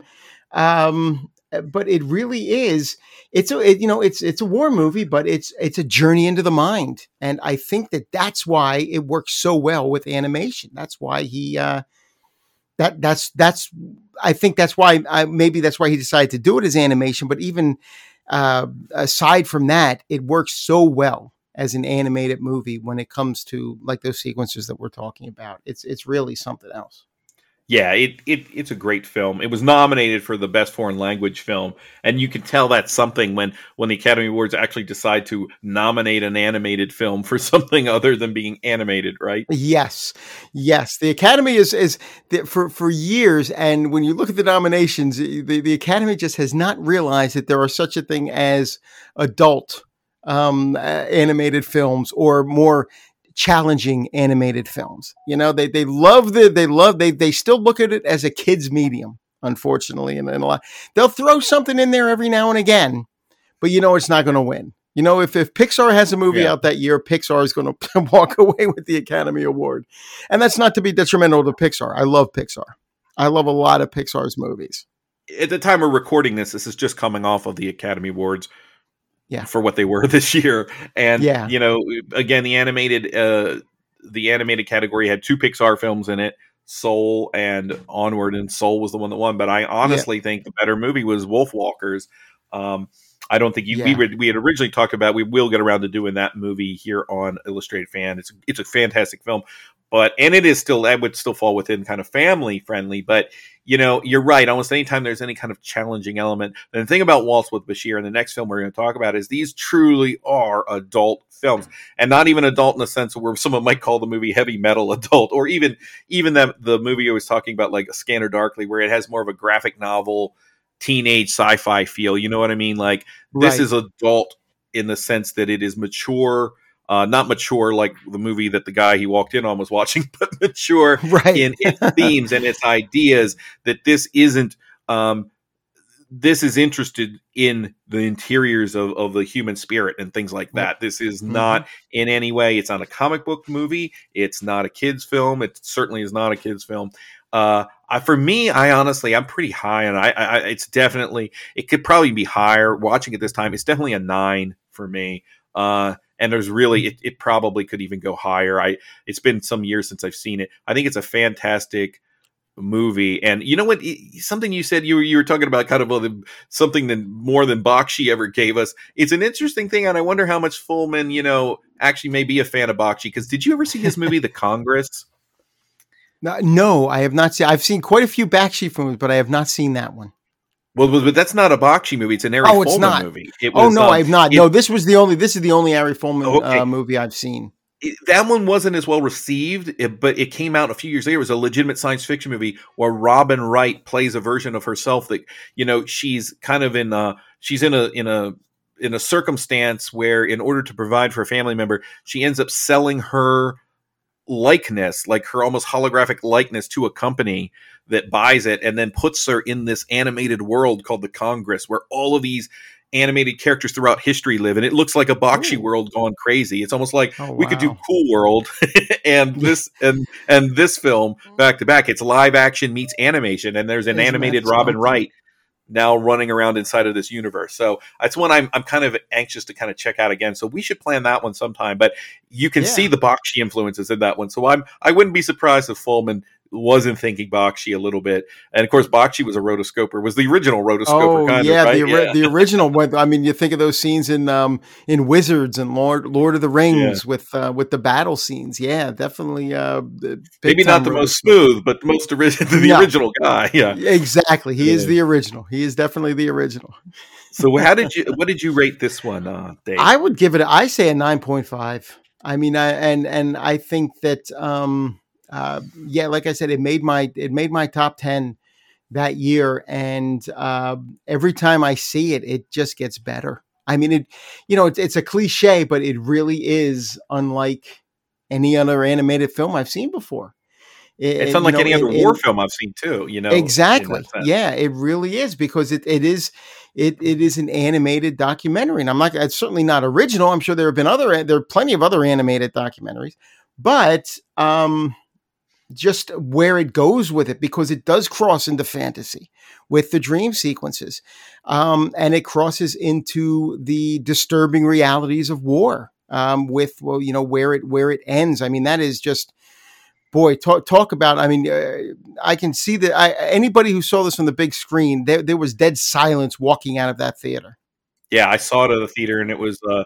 But it really is. It's a war movie, but it's a journey into the mind. And I think that's why it works so well with animation. That's why he, I think that's why he decided to do it as animation. But even aside from that, it works so well as an animated movie when it comes to like those sequences that we're talking about. It's really something else. Yeah, it's a great film. It was nominated for the best foreign language film, and you can tell that's something when the Academy Awards actually decide to nominate an animated film for something other than being animated, right? Yes. The Academy is for years, and when you look at the nominations, the Academy just has not realized that there are such a thing as adult animated films or more challenging animated films. They still look at it as a kid's medium, unfortunately. And a lot, they'll throw something in there every now and again, but it's not going to win. If Pixar has a movie out that year, Pixar is going to walk away with the Academy Award. And that's not to be detrimental to Pixar. I love Pixar. I love a lot of Pixar's movies. At the time we're recording this is just coming off of the Academy Awards. Yeah, for what they were this year. And, again, the animated category had two Pixar films in it, Soul and Onward, and Soul was the one that won. But I honestly think the better movie was Wolf Walkers. I don't think we had originally talked about, we will get around to doing that movie here on Illustrated Fan. It's a fantastic film, and it is still, that would still fall within kind of family friendly, but you're right. Almost anytime there's any kind of challenging element. And the thing about Waltz with Bashir and the next film we're going to talk about is these truly are adult films, and not even adult in the sense of where someone might call the movie heavy metal adult, or even that the movie I was talking about, like Scanner Darkly, where it has more of a graphic novel, teenage sci-fi feel. You know what I mean? Like this is adult in the sense that it is mature, not mature like the movie that the guy he walked in on was watching, but mature in its themes and its ideas, that this isn't this is interested in the interiors of the human spirit and things like that. This is not in any way, it's not a comic book movie. It's not a kid's film. It certainly is not a kid's film. For me, I'm pretty high, and it's definitely, it could probably be higher watching it this time. It's definitely a 9 for me. And there's really, it probably could even go higher. It's been some years since I've seen it. I think it's a fantastic movie. And you know what? Something you said, you were talking about kind of something that more than Bakshi ever gave us. It's an interesting thing, and I wonder how much Folman, actually may be a fan of Bakshi. Because did you ever see his movie, The Congress? No, I have not seen. I've seen quite a few Bakshi films, but I have not seen that one. Well, but that's not a Bakshi movie. It's an Ari Folman movie. I have not. This is the only Ari Folman movie I've seen. That one wasn't as well received, but it came out a few years later. It was a legitimate science fiction movie where Robin Wright plays a version of herself that, she's kind of in a circumstance where, in order to provide for a family member, she ends up selling her likeness, like her almost holographic likeness, to a company that buys it and then puts her in this animated world called the Congress, where all of these animated characters throughout history live, and it looks like a Bakshi world gone crazy. It's almost like we could do Cool World and this film back to back. It's live action meets animation, and there's an animated Robin Wright now running around inside of this universe. So that's one I'm kind of anxious to kind of check out again. So we should plan that one sometime. But you can see the Bakshi influences in that one. So I wouldn't be surprised if Folman wasn't thinking Bakshi a little bit. And of course, Bakshi was a rotoscoper, was the original rotoscoper. The original one. I mean, you think of those scenes in Wizards and Lord of the Rings with the battle scenes. Yeah, definitely. Maybe not the most smooth, but the most original, original guy. Yeah, exactly. He is the original. He is definitely the original. So what did you rate this one, Dave? I would give it, a 9.5. I mean, I think that, like I said, it made my top 10 that year, and every time I see it, it just gets better. I mean, it's a cliche, but it really is unlike any other animated film I've seen before. It's unlike any other war film I've seen too. Exactly. Yeah, it really is, because it is an animated documentary, and it's certainly not original. I'm sure there are plenty of other animated documentaries, but just where it goes with it, because it does cross into fantasy with the dream sequences, and it crosses into the disturbing realities of war where it ends. I mean, that is just, boy, talk about, I mean, I can see that anybody who saw this on the big screen, there was dead silence walking out of that theater. Yeah, I saw it at the theater, and it was, I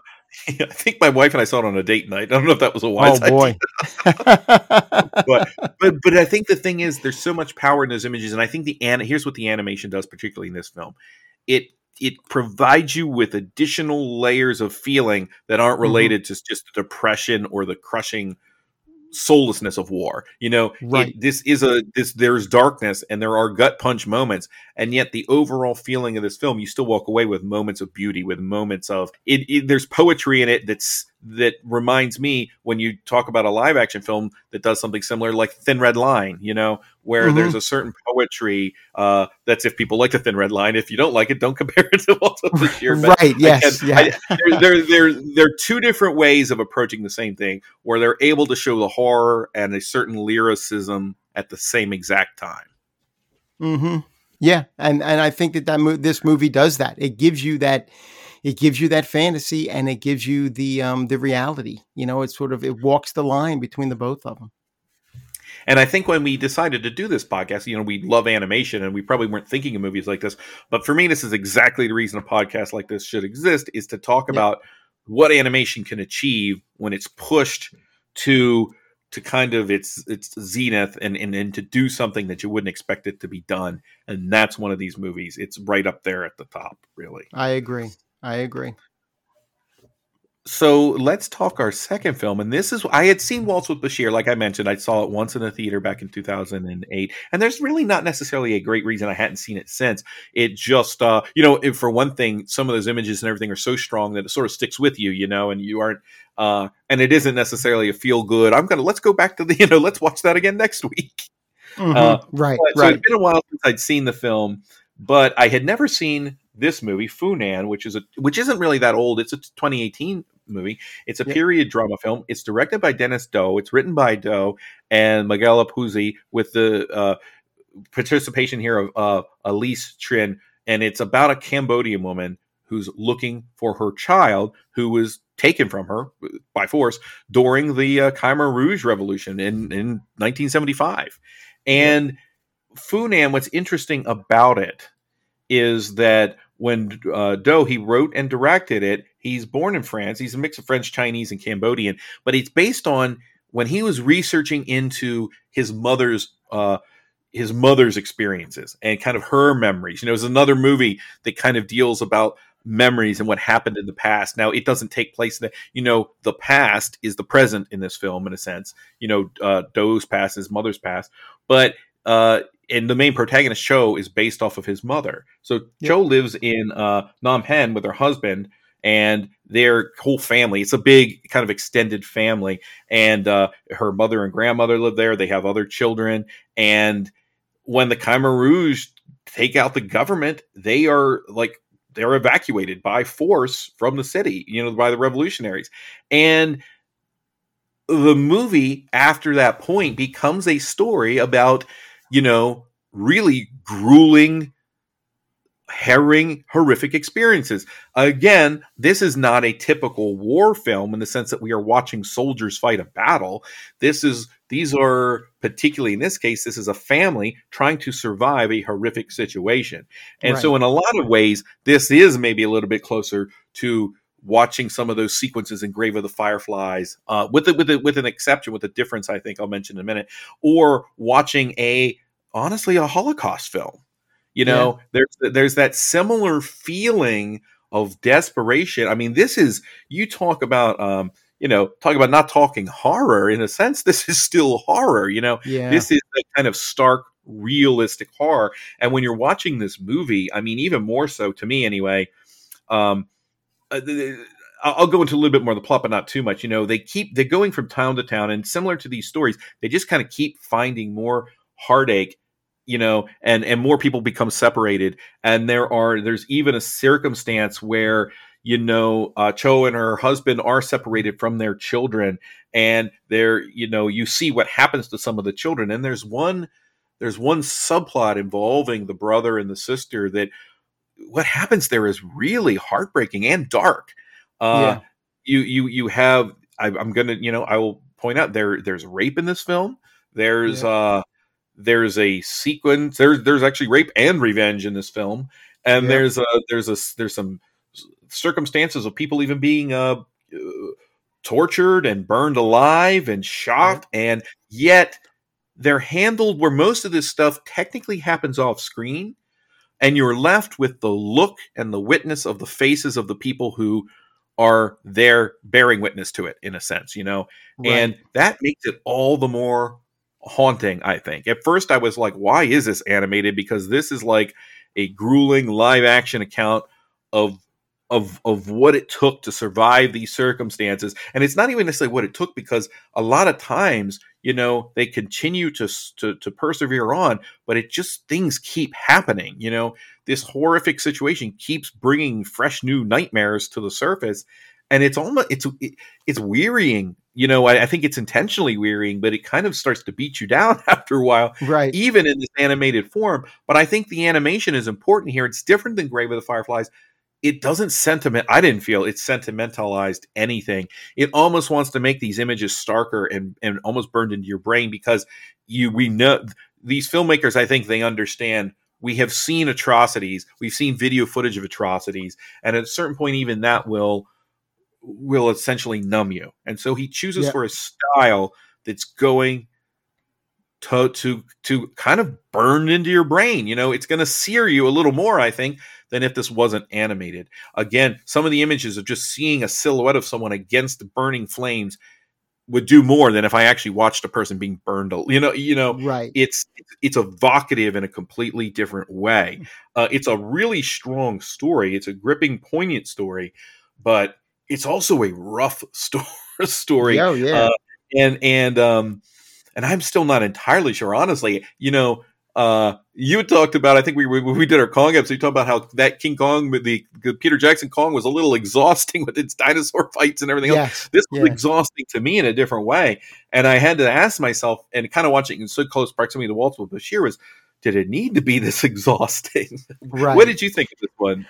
think my wife and I saw it on a date night. I don't know if that was a wise idea. but I think the thing is, there's so much power in those images, and I think here's what the animation does, particularly in this film. It provides you with additional layers of feeling that aren't related to just the depression or the crushing soullessness of war. There's darkness, and there are gut punch moments, and yet the overall feeling of this film, you still walk away with moments of beauty, with moments of it. There's poetry in it that reminds me, when you talk about a live action film that does something similar, like Thin Red Line, where there's a certain poetry, that's, if people like the Thin Red Line. If you don't like it, don't compare it to Waltz with Bashir. Right. Yes. There are two different ways of approaching the same thing, where they're able to show the horror and a certain lyricism at the same exact time. Mm-hmm. Yeah. And I think this movie does that. It gives you that fantasy, and it gives you the reality. It walks the line between the both of them. And I think when we decided to do this podcast, we love animation, and we probably weren't thinking of movies like this. But for me, this is exactly the reason a podcast like this should exist, is to talk about what animation can achieve when it's pushed to kind of its zenith, and to do something that you wouldn't expect it to be done. And that's one of these movies. It's right up there at the top, really. I agree. So let's talk our second film. And this is, I had seen Waltz with Bashir. Like I mentioned, I saw it once in the theater back in 2008. And there's really not necessarily a great reason I hadn't seen it since. It just, for one thing, some of those images and everything are so strong that it sort of sticks with you, and you aren't, and it isn't necessarily a feel good. Let's go back to the, let's watch that again next week. Mm-hmm. Right. So it's been a while since I'd seen the film, but I had never seen this movie, Funan, which isn't really that old. It's a 2018 movie. It's a period drama film. It's directed by Dennis Doe. It's written by Doe and Miguel Apuzzi, with the participation here of Elise Trin. And it's about a Cambodian woman who's looking for her child, who was taken from her by force during the Khmer Rouge Revolution in 1975. And Funan, what's interesting about it is that when Doe, he wrote and directed it, he's born in France. He's a mix of French, Chinese, and Cambodian. But it's based on when he was researching into his mother's experiences and kind of her memories. You know, it's another movie that kind of deals about memories and what happened in the past. Now, it doesn't take place in the, you know, the past is the present in this film, in a sense. You know, Doe's past, his mother's past. But and the main protagonist, Cho, is based off of his mother. So Cho lives in Phnom Penh with her husband and their whole family. It's a big kind of extended family. And her mother and grandmother live there. They have other children. And when the Khmer Rouge take out the government, they are like, they're evacuated by force from the city, you know, by the revolutionaries. And the movie after that point becomes a story about, you know, really grueling, horrific experiences. Again, this is not a typical war film in the sense that we are watching soldiers fight a battle. These are, particularly in this case, this is a family trying to survive a horrific situation. And so in a lot of ways, this is maybe a little bit closer to watching some of those sequences in Grave of the Fireflies, with an exception, with a difference, I think I'll mention in a minute, or watching honestly, a Holocaust film. You know, there's that similar feeling of desperation. I mean, this is, you talk about, you know, talking about not talking horror in a sense, this is still horror, you know, this is that kind of stark, realistic horror. And when you're watching this movie, I mean, even more so to me anyway, I'll go into a little bit more of the plot, but not too much. You know, they're going from town to town, and similar to these stories, they just kind of keep finding more heartache, you know, and more people become separated. And there's even a circumstance where, you know, Cho and her husband are separated from their children, and they're, you know, you see what happens to some of the children. And there's one subplot involving the brother and the sister that what happens there is really heartbreaking and dark. You have, I will point out there's rape in this film. There's a sequence. There's actually rape and revenge in this film, and there's some circumstances of people even being tortured and burned alive and shot, and yet they're handled where most of this stuff technically happens off screen, and you're left with the look and the witness of the faces of the people who are there bearing witness to it, in a sense, you know, and that makes it all the more haunting, I think. At first I was like, why is this animated? Because this is like a grueling live action account of what it took to survive these circumstances. And it's not even necessarily what it took, because a lot of times, you know, they continue to persevere on, but it just, things keep happening. You know, this horrific situation keeps bringing fresh new nightmares to the surface, and it's almost, it's wearying. You know, I think it's intentionally wearying, but it kind of starts to beat you down after a while, even in this animated form. But I think the animation is important here. It's different than Grave of the Fireflies. It doesn't I didn't feel it sentimentalized anything. It almost wants to make these images starker and almost burned into your brain, because we know these filmmakers, I think they understand we have seen atrocities. We've seen video footage of atrocities. And at a certain point, even that will essentially numb you. And so he chooses for a style that's going to kind of burn into your brain. You know, it's going to sear you a little more, I think, than if this wasn't animated. Again, some of the images of just seeing a silhouette of someone against the burning flames would do more than if I actually watched a person being burned. It's evocative in a completely different way. It's a really strong story. It's a gripping, poignant story, but it's also a rough story. And I'm still not entirely sure, honestly. You know, you talked about, I think we did our Kong episode, you talked about how that King Kong, the Peter Jackson Kong, was a little exhausting with its dinosaur fights and everything else. This was exhausting to me in a different way. And I had to ask myself, and kind of watching in so close proximity to Waltz with Bashir, did it need to be this exhausting? What did you think of this one?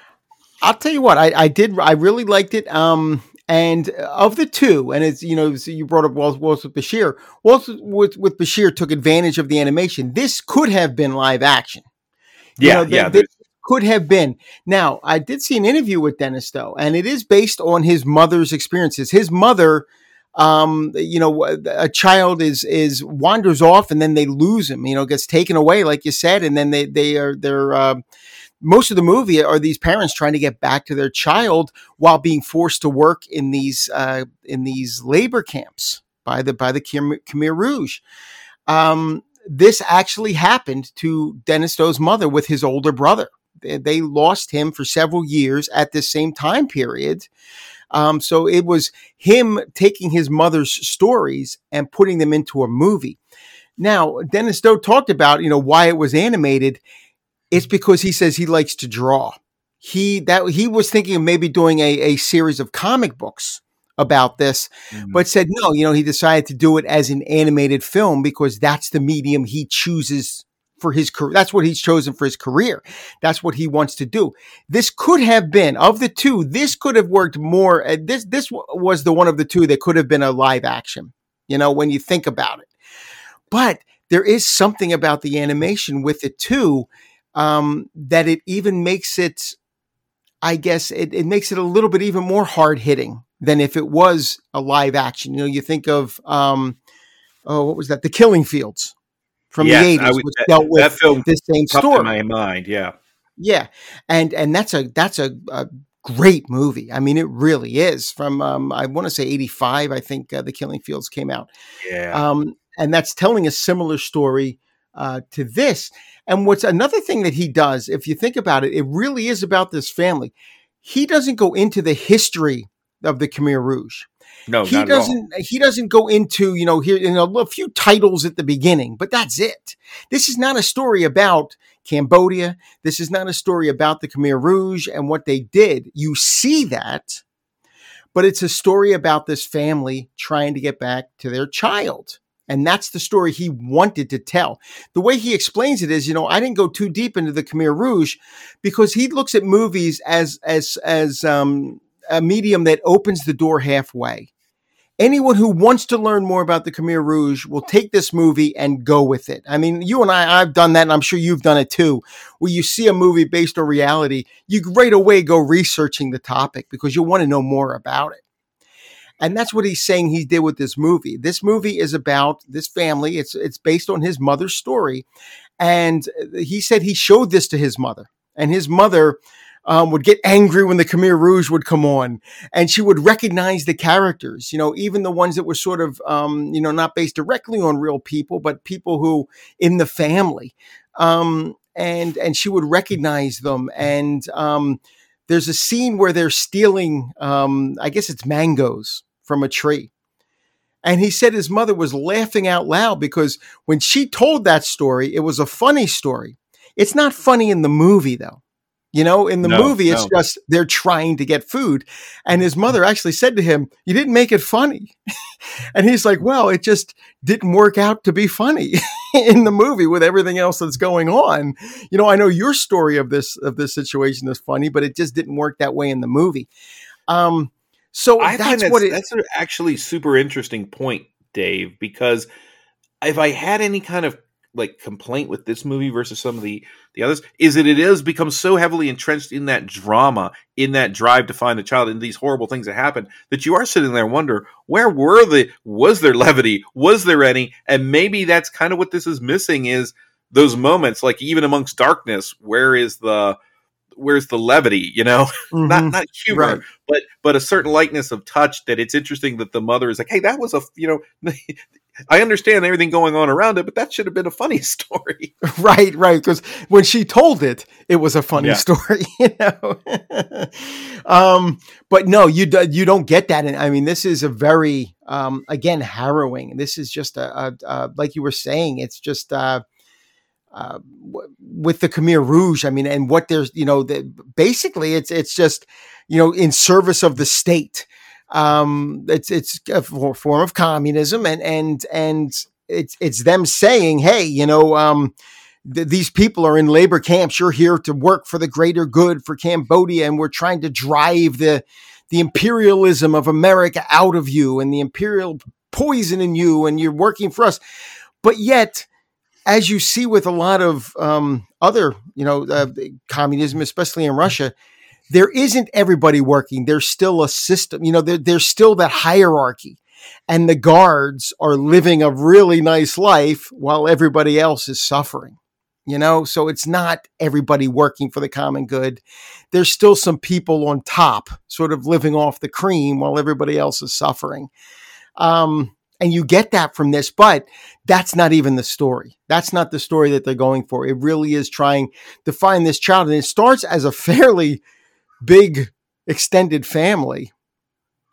I'll tell you what, I really liked it. And of the two, and it's, you know, so you brought up Waltz with Bashir. Waltz with Bashir took advantage of the animation. This could have been live action. This could have been. Now, I did see an interview with Dennis Doe, and it is based on his mother's experiences. His mother, a child is wanders off, and then they lose him. You know, gets taken away, like you said, and then they're most of the movie are these parents trying to get back to their child while being forced to work in these labor camps by the Khmer Rouge. This actually happened to Dennis Doe's mother with his older brother. They lost him for several years at this same time period. So it was him taking his mother's stories and putting them into a movie. Now, Dennis Doe talked about, why it was animated. It's because he says he likes to draw. He was thinking of maybe doing a series of comic books about this, but said no. He decided to do it as an animated film because that's the medium he chooses for his career. That's what he's chosen for his career. That's what he wants to do. This could have been, of the two, this could have worked more. This was the one of the two that could have been a live action. When you think about it, but there is something about the animation with it too. That it even makes it, I guess, it makes it a little bit even more hard hitting than if it was a live action. You think of, what was that? The Killing Fields from the 80s, which dealt with that film this same story. In my mind, yeah, and that's a great movie. I mean, it really is. From I want to say 85, I think The Killing Fields came out. Yeah, and that's telling a similar story to this. And what's another thing that he does, if you think about it, it really is about this family. He doesn't go into the history of the Khmer Rouge. No, he doesn't. He doesn't go into here a few titles at the beginning, but that's it. This is not a story about Cambodia. This is not a story about the Khmer Rouge and what they did. You see that, but it's a story about this family trying to get back to their child. And that's the story he wanted to tell. The way he explains it is, I didn't go too deep into the Khmer Rouge because he looks at movies as a medium that opens the door halfway. Anyone who wants to learn more about the Khmer Rouge will take this movie and go with it. I mean, you and I've done that, and I'm sure you've done it too, where you see a movie based on reality, you right away go researching the topic because you want to know more about it. And that's what he's saying he did with this movie. This movie is about this family. It's based on his mother's story. And he said he showed this to his mother. And his mother would get angry when the Khmer Rouge would come on. And she would recognize the characters, even the ones that were sort of, not based directly on real people, but people who in the family. And she would recognize them. And there's a scene where they're stealing, I guess it's mangoes from a tree. And he said his mother was laughing out loud because when she told that story, it was a funny story. It's not funny in the movie, though. In the movie, it's just they're trying to get food. And his mother actually said to him, "You didn't make it funny." And he's like, "Well, it just didn't work out to be funny in the movie with everything else that's going on. I know your story of this situation is funny, but it just didn't work that way in the movie." So I that's what it, that's an actually super interesting point, Dave, because if I had any kind of complaint with this movie versus some of the others is that it has become so heavily entrenched in that drama, in that drive to find the child, in these horrible things that happen, that you are sitting there and wonder, was there levity? Was there any? And maybe that's kind of what this is missing, is those moments, like even amongst darkness, where's the levity, mm-hmm. not humor, right. but a certain lightness of touch that it's interesting that the mother is like, "Hey, that was a, I understand everything going on around it, but that should have been a funny story." Right. Because when she told it, it was a funny story, but no, you don't get that. And I mean, this is a very, again, harrowing. This is just a like you were saying, it's just, with the Khmer Rouge, I mean, and what there's, basically it's just, in service of the state. It's a form of communism, and it's them saying, "Hey, these people are in labor camps. You're here to work for the greater good for Cambodia, and we're trying to drive the imperialism of America out of you and the imperial poison in you, and you're working for us. But yet, as you see with a lot of other, communism, especially in Russia, there isn't everybody working. There's still a system. There's still that hierarchy. And the guards are living a really nice life while everybody else is suffering, So it's not everybody working for the common good. There's still some people on top sort of living off the cream while everybody else is suffering. And you get that from this, but that's not even the story. That's not the story that they're going for. It really is trying to find this child. And it starts as a fairly big extended family.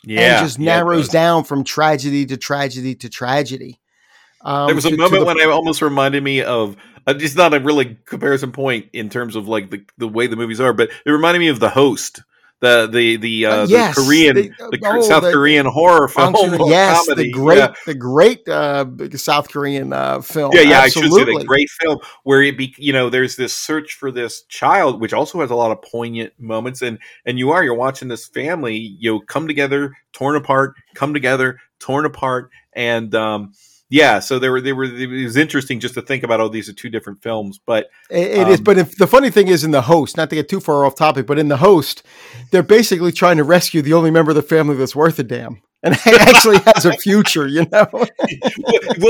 Yeah, and just narrows down from tragedy to tragedy to tragedy. There was a moment when it almost reminded me of, it's not a really comparison point in terms of like the way the movies are, but it reminded me of The Host, the Korean, South Korean horror film. Yes, comedy. the great South Korean film. Yeah, absolutely. I should say the great film where there's this search for this child, which also has a lot of poignant moments, and you're watching this family, come together, torn apart, come together, torn apart, and so it was interesting just to think about, these are two different films, but it is. But the funny thing is, in The Host, not to get too far off topic, but in The Host, they're basically trying to rescue the only member of the family that's worth a damn. And it actually has a future, Well,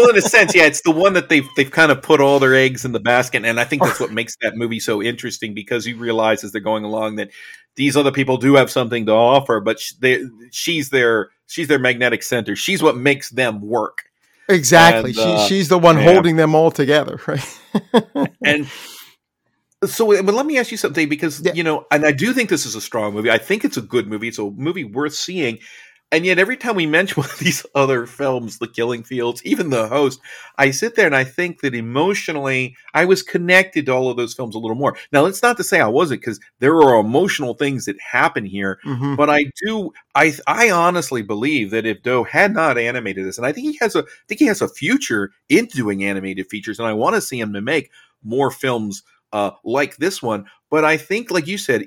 in a sense, it's the one that they've kind of put all their eggs in the basket. And I think that's what makes that movie so interesting, because you realize as they're going along that these other people do have something to offer, but she's their magnetic center. She's what makes them work. Exactly. And, she's the one holding them all together, right? And so, but let me ask you something, because, and I do think this is a strong movie. I think it's a good movie. It's a movie worth seeing. And yet every time we mention one of these other films, The Killing Fields, even The Host, I sit there and I think that emotionally I was connected to all of those films a little more. Now, it's not to say I wasn't, because there are emotional things that happen here. Mm-hmm. But I honestly believe that if Doe had not animated this, and I think he has a future in doing animated features, and I want to see him to make more films like this one. But I think, like you said,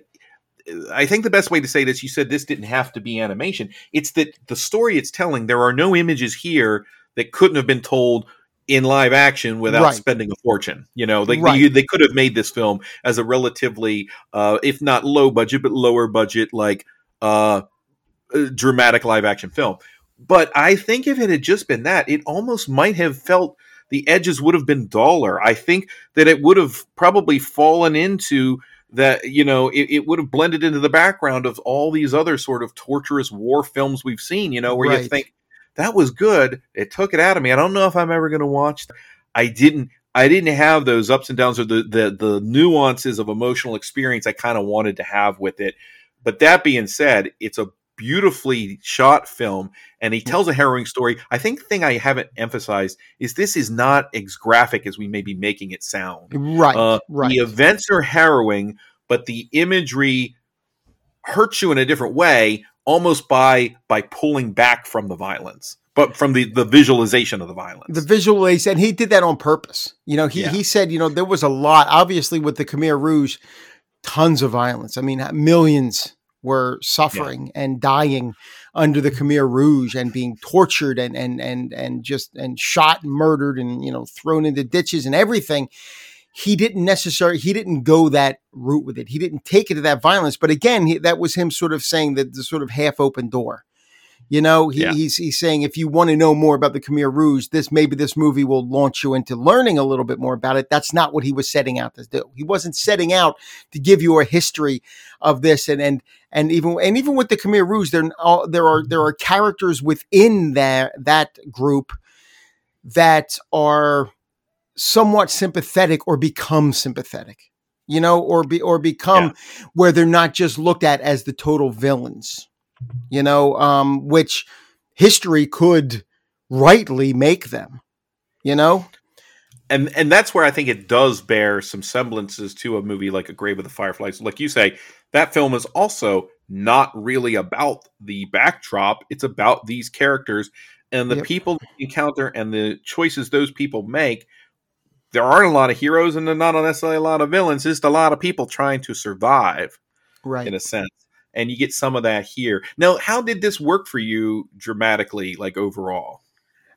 I think the best way to say this, you said this didn't have to be animation. It's that the story it's telling, there are no images here that couldn't have been told in live action without spending a fortune. They could have made this film as a relatively, if not low budget, but lower budget, like dramatic live action film. But I think if it had just been that, it almost might have felt the edges would have been duller. I think that it would have probably fallen into that, it would have blended into the background of all these other sort of torturous war films we've seen, where you think that was good. It took it out of me. I don't know if I'm ever going to watch that. I didn't have those ups and downs or the nuances of emotional experience I kind of wanted to have with it. But that being said, it's a beautifully shot film, and he tells a harrowing story. I think the thing I haven't emphasized is this is not as graphic as we may be making it sound. Right. The events are harrowing, but the imagery hurts you in a different way, almost by pulling back from the violence, but from the visualization of the violence. The visualization, and he did that on purpose. He said, there was a lot, obviously, with the Khmer Rouge, tons of violence. I mean, millions were suffering and dying under the Khmer Rouge and being tortured and shot and murdered and thrown into ditches and everything. He didn't go that route with it. He didn't take it to that violence. But again, that was him sort of saying that the sort of half open door. He's saying, if you want to know more about the Khmer Rouge, this movie will launch you into learning a little bit more about it. That's not what he was setting out to do. He wasn't setting out to give you a history of this, and even with the Khmer Rouge, there are characters within that group that are somewhat sympathetic or become sympathetic, where they're not just looked at as the total villains. Which history could rightly make them, and that's where I think it does bear some semblances to a movie like A Grave of the Fireflies. Like you say, that film is also not really about the backdrop. It's about these characters and the people they encounter and the choices those people make there aren't a lot of heroes and not necessarily a lot of villains. Just a lot of people trying to survive, right? In a sense. And you get some of that here. Now, how did this work for you dramatically, like overall?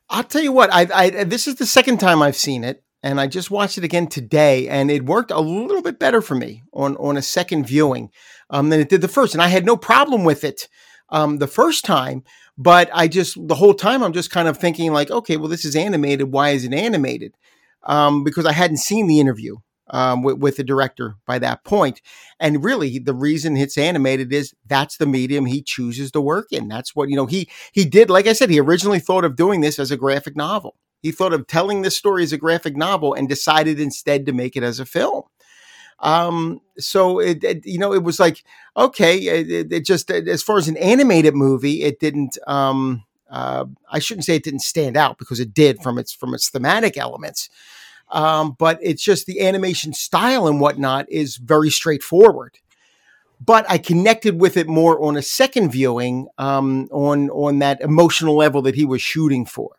I'll tell you what, I this is the second time I've seen it, and I just watched it again today, and it worked a little bit better for me on a second viewing than it did the first. And I had no problem with it the first time, but the whole time I'm just kind of thinking like, okay, well, this is animated. Why is it animated? Because I hadn't seen the interview with the director by that point. And really the reason it's animated is that's the medium he chooses to work in. That's what, he did. Like I said, he originally thought of doing this as a graphic novel. He thought of telling this story as a graphic novel and decided instead to make it as a film. So it was like, okay, it just, as far as an animated movie, it didn't, I shouldn't say it didn't stand out because it did from its thematic elements. But it's just the animation style and whatnot is very straightforward. But I connected with it more on a second viewing on that emotional level that he was shooting for,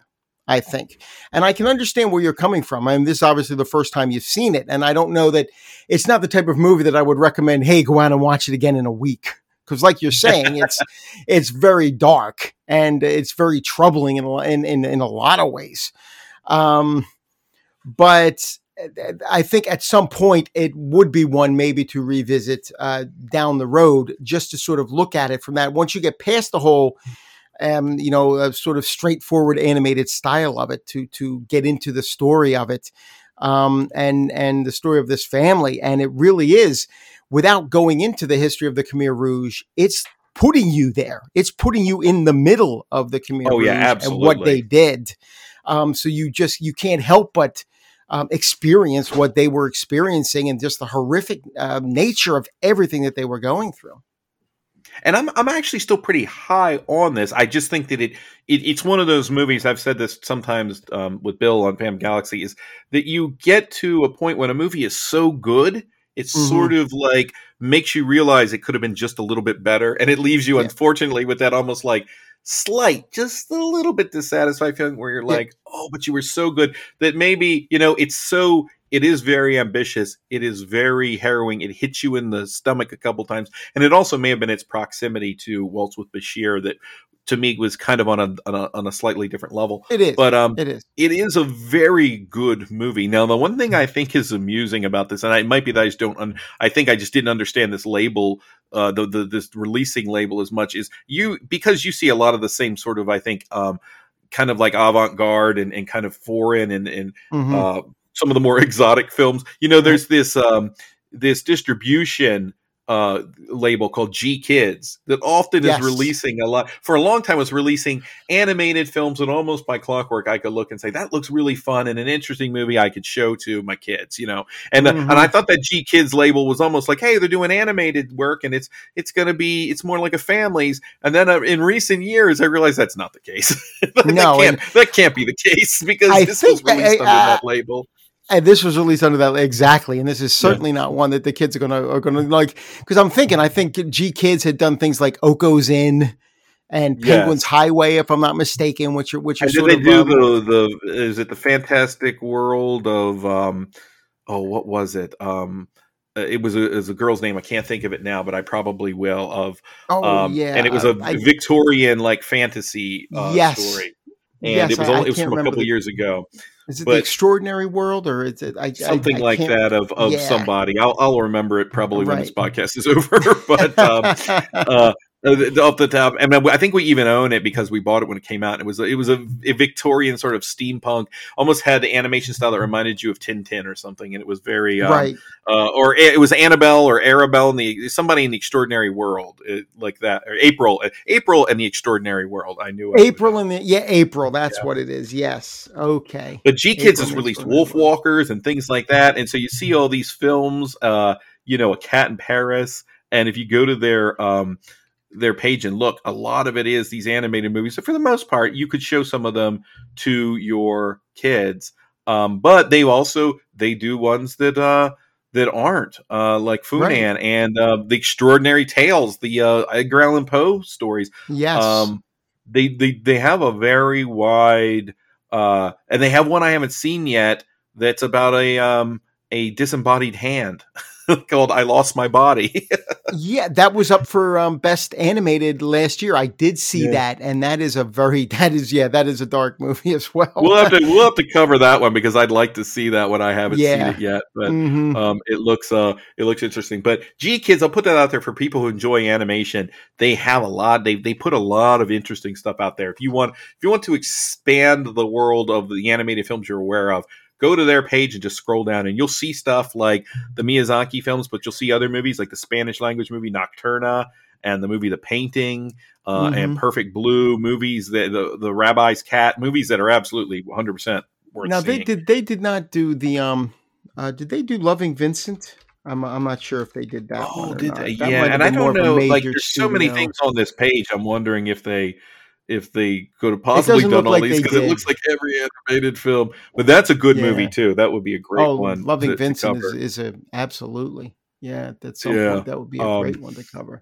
I think. And I can understand where you're coming from. I mean, this is obviously the first time you've seen it. And I don't know that it's not the type of movie that I would recommend, hey, go out and watch it again in a week. Because like you're saying, it's very dark and it's very troubling in a lot of ways. But I think at some point it would be one maybe to revisit down the road just to sort of look at it from that. Once you get past the whole, sort of straightforward animated style of it to get into the story of it and the story of this family. And it really is, without going into the history of the Khmer Rouge, it's putting you there. It's putting you in the middle of the Khmer Rouge and what they did. So you can't help but experience what they were experiencing and just the horrific nature of everything that they were going through. And I'm actually still pretty high on this. I just think that it's one of those movies. I've said this sometimes with Bill on Phantom Galaxy, is that you get to a point when a movie is so good, it's sort of like makes you realize it could have been just a little bit better, and it leaves you unfortunately with that almost like slight, just a little bit dissatisfied feeling where you're like, oh, but you were so good that maybe, it is very ambitious. It is very harrowing. It hits you in the stomach a couple times. And it also may have been its proximity to Waltz with Bashir that to me was kind of on a slightly different level. It is. But it is a very good movie. Now, the one thing I think is amusing about this, and it might be that I think I just didn't understand this label, this releasing label as much, is because you see a lot of the same sort of, I think, kind of like avant-garde and kind of foreign and some of the more exotic films, there's this distribution label called G Kids that often is releasing a lot. For a long time, was releasing animated films, and almost by clockwork, I could look and say that looks really fun and an interesting movie I could show to my kids, And and I thought that G Kids label was almost like, hey, they're doing animated work, and it's more like a family's. And then in recent years, I realized that's not the case. That can't be the case because this was released under that label. And this was released under that, exactly. And this is certainly not one that the kids are going to like, because I think G Kids had done things like Oko's Inn and Penguin's Highway, if I'm not mistaken, which are sort of... Did they do is it the Fantastic World of, what was it? It was a girl's name. I can't think of it now, but I probably will. And it was a Victorian like fantasy story. And it was from a couple years ago. Is it The Extraordinary World, or is it something like that of somebody? I'll remember it probably when this podcast is over. But off the top, I mean, I think we even own it because we bought it when it came out. It was a Victorian sort of steampunk, almost had the animation style that reminded you of Tintin or something, and it was very or it was Annabelle or Arabelle somebody in The Extraordinary World like that, or April and The Extraordinary World. I knew it. April. That's what it is. Yes. Okay. But G Kids has released Wolf Walkers and things like that, and so you see all these films. A Cat in Paris, and if you go to their page and look, a lot of it is these animated movies. So for the most part, you could show some of them to your kids, but they do ones that aren't like Funan and The Extraordinary Tales, the Edgar Allan Poe stories. Yes, they have a very wide, and they have one I haven't seen yet that's about a disembodied hand called I Lost My Body. Yeah, that was up for Best Animated last year. I did see that, and that is a very that is a dark movie as well. We'll have to cover that one because I'd like to see that one. I haven't seen it yet, but it looks interesting. But G Kids, I'll put that out there for people who enjoy animation. They have a lot. They put a lot of interesting stuff out there. If you want to expand the world of the animated films you're aware of, go to their page and just scroll down, and you'll see stuff like the Miyazaki films, but you'll see other movies like the Spanish language movie Nocturna and the movie The Painting and Perfect Blue, movies that the Rabbi's Cat, movies that are absolutely 100% worth seeing. They did not do the did they do Loving Vincent? I'm not sure if they did that. Oh, did they? Yeah, and I don't know. Like, there's so many things on this page. I'm wondering if they could have possibly done all like these, because it looks like every animated film. But that's a good movie too. That would be a great one. Loving Vincent is absolutely. Yeah, that's point, that would be a great one to cover.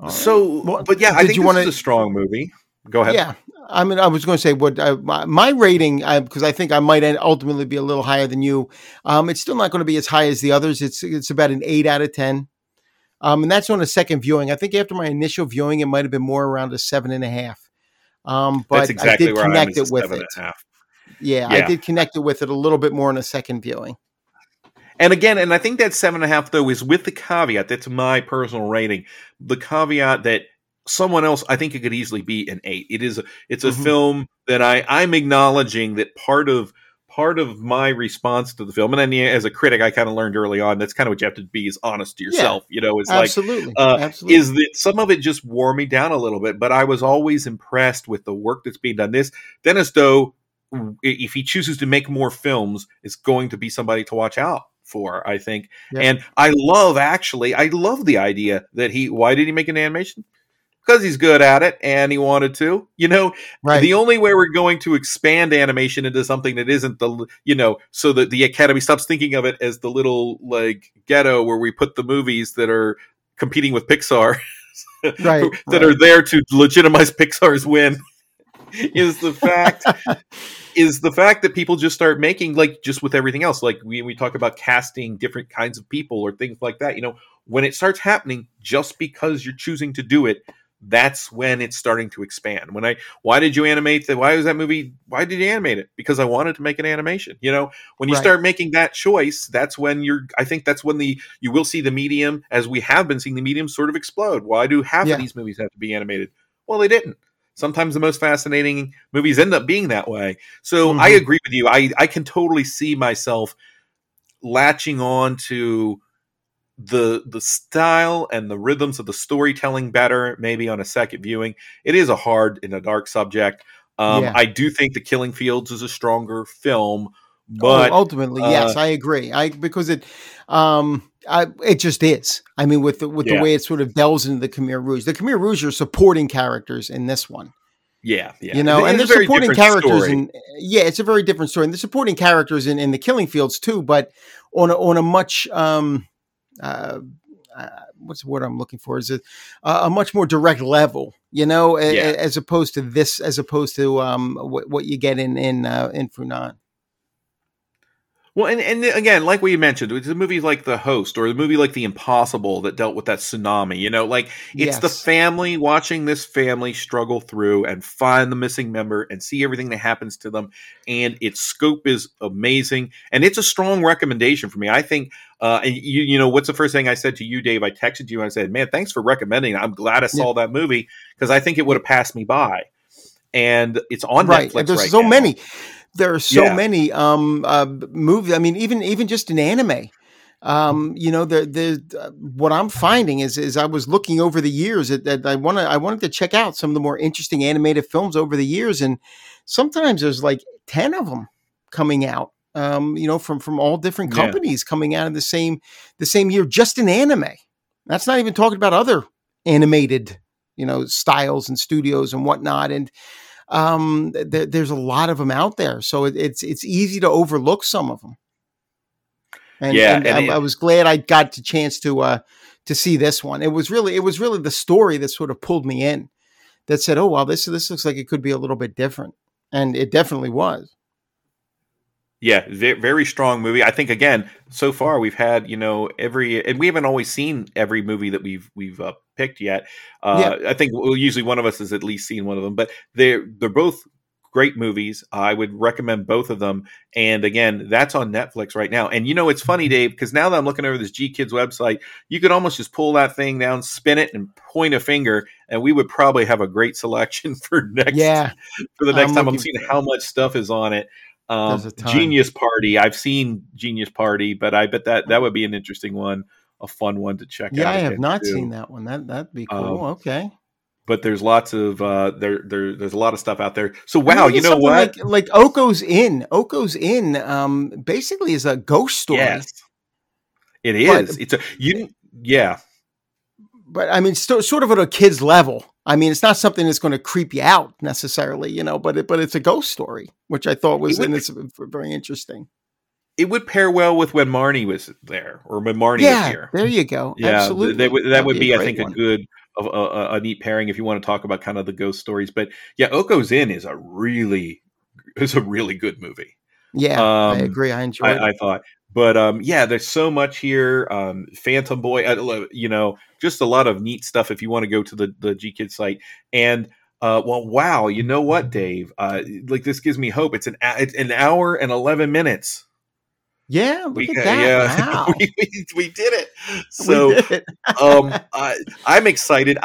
Right. So, but yeah, I think this is a strong movie. Go ahead. Yeah, I mean, I was going to say what my rating, because I think I might ultimately be a little higher than you. It's still not going to be as high as the others. It's about an 8 out of 10. And that's on a second viewing. I think after my initial viewing, it might have been more around a 7.5. But that's exactly I did connect it with it. Yeah, I did connect it with it a little bit more in a second viewing. And again, and I think that 7.5 though is with the caveat. That's my personal rating. The caveat that someone else, I think it could easily be an 8. It's a film that I'm acknowledging that part of my response to the film, and then as a critic, I kind of learned early on, that's kind of what you have to be, is honest to yourself. Yeah, absolutely. Is that some of it just wore me down a little bit, but I was always impressed with the work that's being done. This Dennis Doe, if he chooses to make more films, is going to be somebody to watch out for, I think. Yeah. And I love the idea that why did he make an animation? Because he's good at it and he wanted to, right. The only way we're going to expand animation into something that isn't so that the Academy stops thinking of it as the little like ghetto where we put the movies that are competing with Pixar are there to legitimize Pixar's win is the fact that people just start making, like just with everything else, like we talk about casting different kinds of people or things like that, when it starts happening just because you're choosing to do it, that's when it's starting to expand. Why did you animate that? Why was that movie? Why did you animate it? Because I wanted to make an animation. When you start making that choice, that's when you will see the medium, as we have been seeing the medium, sort of explode. Why do half of these movies have to be animated? Well, they didn't. Sometimes the most fascinating movies end up being that way. So I agree with you. I can totally see myself latching on to the style and the rhythms of the storytelling better, maybe on a second viewing. It is a hard and a dark subject. I do think The Killing Fields is a stronger film, but ultimately, yes, I agree. Because it, it just is. I mean, with the way it sort of delves into the Khmer Rouge. The Khmer Rouge are supporting characters in this one. Yeah. And they're supporting characters, and it's a very different story. And they're supporting characters in The Killing Fields too, but on a much what's the word I'm looking for? Is it a much more direct level, as opposed to this, as opposed to what you get in Funan. Well, and again, like we mentioned, it's a movie like The Host or a movie like The Impossible that dealt with that tsunami, the family watching this family struggle through and find the missing member and see everything that happens to them. And its scope is amazing. And it's a strong recommendation for me. I think, and what's the first thing I said to you, Dave? I texted you and I said, man, thanks for recommending. I'm glad I saw that movie because I think it would have passed me by. And it's on Netflix right now. There's so many. There are so many movies. I mean, even just in anime, what I'm finding is I was looking over the years that I wanted to check out some of the more interesting animated films over the years, and sometimes there's like 10 of them coming out, from all different companies coming out in the same year, just in anime. That's not even talking about other animated, styles and studios and whatnot, and. There's a lot of them out there, so it's easy to overlook some of them. And I was glad I got the chance to see this one. It was really the story that sort of pulled me in. That said, oh wow, this looks like it could be a little bit different, and it definitely was. Yeah, very strong movie. I think again, so far we've had, you know, every, and we haven't always seen every movie that we've picked yet. I think usually one of us has at least seen one of them, but they're both great movies. I would recommend both of them. And again, that's on Netflix right now. And you know, it's funny, Dave, because now that I'm looking over this G Kids website, you could almost just pull that thing down, spin it, and point a finger, and we would probably have a great selection for the next time. I'm seeing how much stuff is on it. Genius Party. I've seen Genius Party, but I bet that would be an interesting one, a fun one to check out. Yeah, I have not seen that one. That'd be cool. Okay. But there's lots of there's a lot of stuff out there. So wow, you know what? Like Oko's Inn basically is a ghost story. Yes. It is. But I mean, sort of at a kid's level. I mean, it's not something that's going to creep you out necessarily, you know, but it's a ghost story, which I thought was it's very interesting. It would pair well with when Marnie was there, or when Marnie was here. There you go. Yeah, absolutely. That would be, I think, a good, a neat pairing if you want to talk about kind of the ghost stories. But yeah, Oko's Inn is a really good movie. Yeah, I agree. I enjoyed it. I thought. But there's so much here. Phantom Boy, you know, just a lot of neat stuff if you want to go to the G Kids site. And wow, you know what, Dave? Like this gives me hope. It's an hour and 11 minutes. Yeah, look at that! Yeah, wow. we did it. So I'm excited.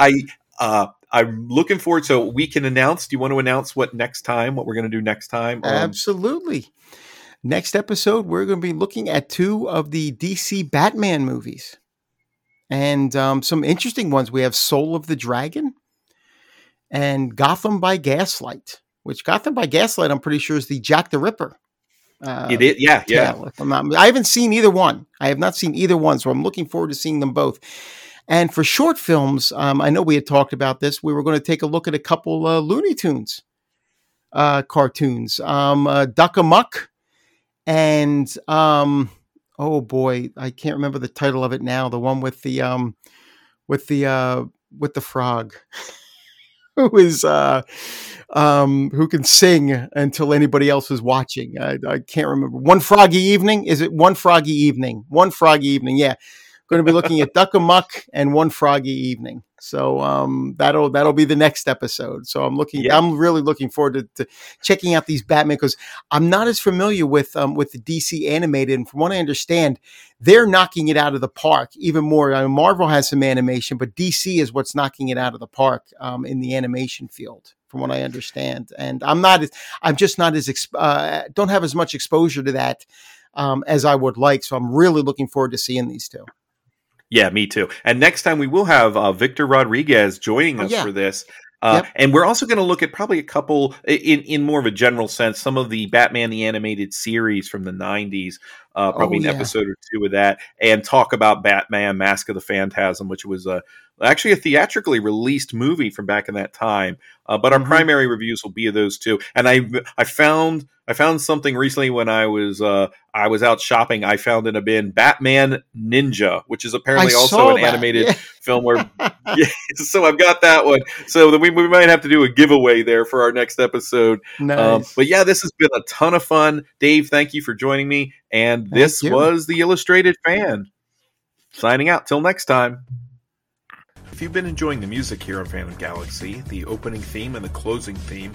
I'm looking forward. So we can announce. Do you want to announce what we're going to do next time? Absolutely. Next episode, we're going to be looking at two of the DC Batman movies, and some interesting ones. We have Soul of the Dragon and Gotham by Gaslight, which Gotham by Gaslight, I'm pretty sure, is the Jack the Ripper. It is, yeah. I haven't seen either one. I have not seen either one, so I'm looking forward to seeing them both. And for short films, I know we had talked about this. We were going to take a look at a couple Looney Tunes cartoons, Duck Amuck. And, oh boy, I can't remember the title of it now. The one with the frog who is, who can sing until anybody else is watching. I can't remember. One Froggy Evening. Is it One Froggy Evening? One Froggy Evening. Yeah. Going to be looking at Duck Amuck and One Froggy Evening. So that'll be the next episode. So I'm really looking forward to checking out these Batman, because I'm not as familiar with the DC animated. And from what I understand, they're knocking it out of the park even more. I mean, Marvel has some animation, but DC is what's knocking it out of the park in the animation field, from what I understand. And I'm just not as don't have as much exposure to that as I would like. So I'm really looking forward to seeing these two. Yeah, me too. And next time we will have Victor Rodriguez joining us for this. And we're also going to look at probably a couple, in more of a general sense, some of the Batman the Animated Series from the 90s, an episode or two of that, and talk about Batman Mask of the Phantasm, which was actually a theatrically released movie from back in that time. But our primary reviews will be of those two. And I found something recently when I was out shopping. I found in a bin Batman Ninja, which is apparently also an animated film. Where, so I've got that one. So then we might have to do a giveaway there for our next episode. Nice. But yeah, this has been a ton of fun, Dave. Thank you for joining me. And this was the Illustrated Fan signing out. Till next time. If you've been enjoying the music here on Phantom Galaxy, the opening theme and the closing theme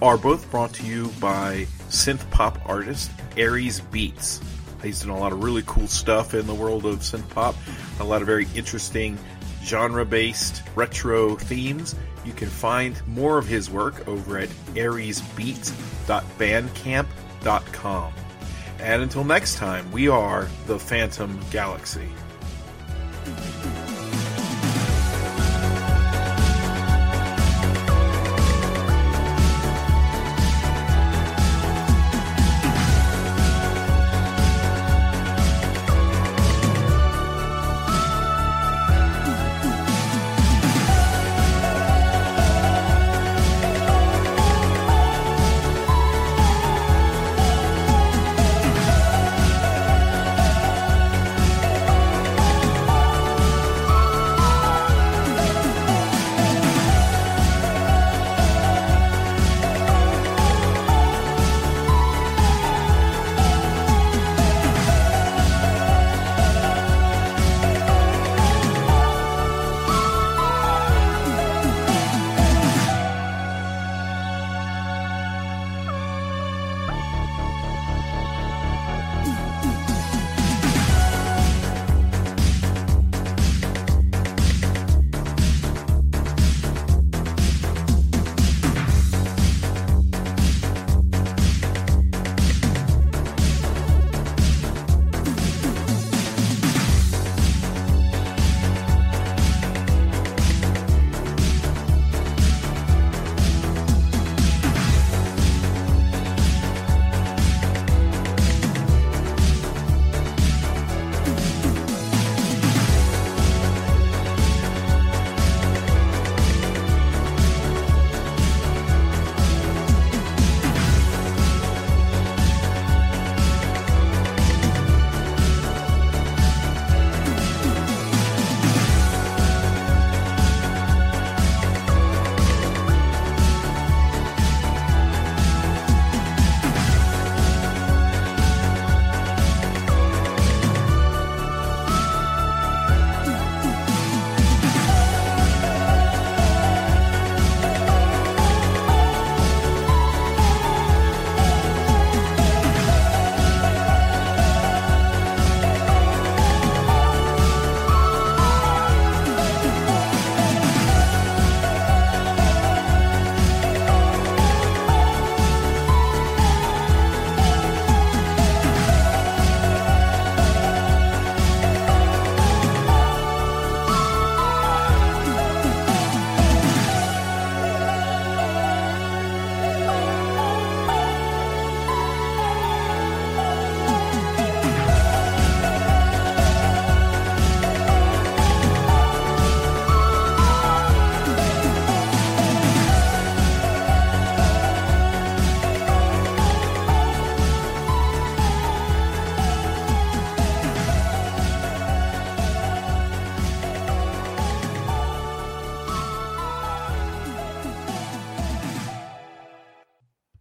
are both brought to you by synth pop artist Aries Beats. He's done a lot of really cool stuff in the world of synth pop, a lot of very interesting genre-based retro themes. You can find more of his work over at ariesbeats.bandcamp.com. And until next time, we are the Phantom Galaxy.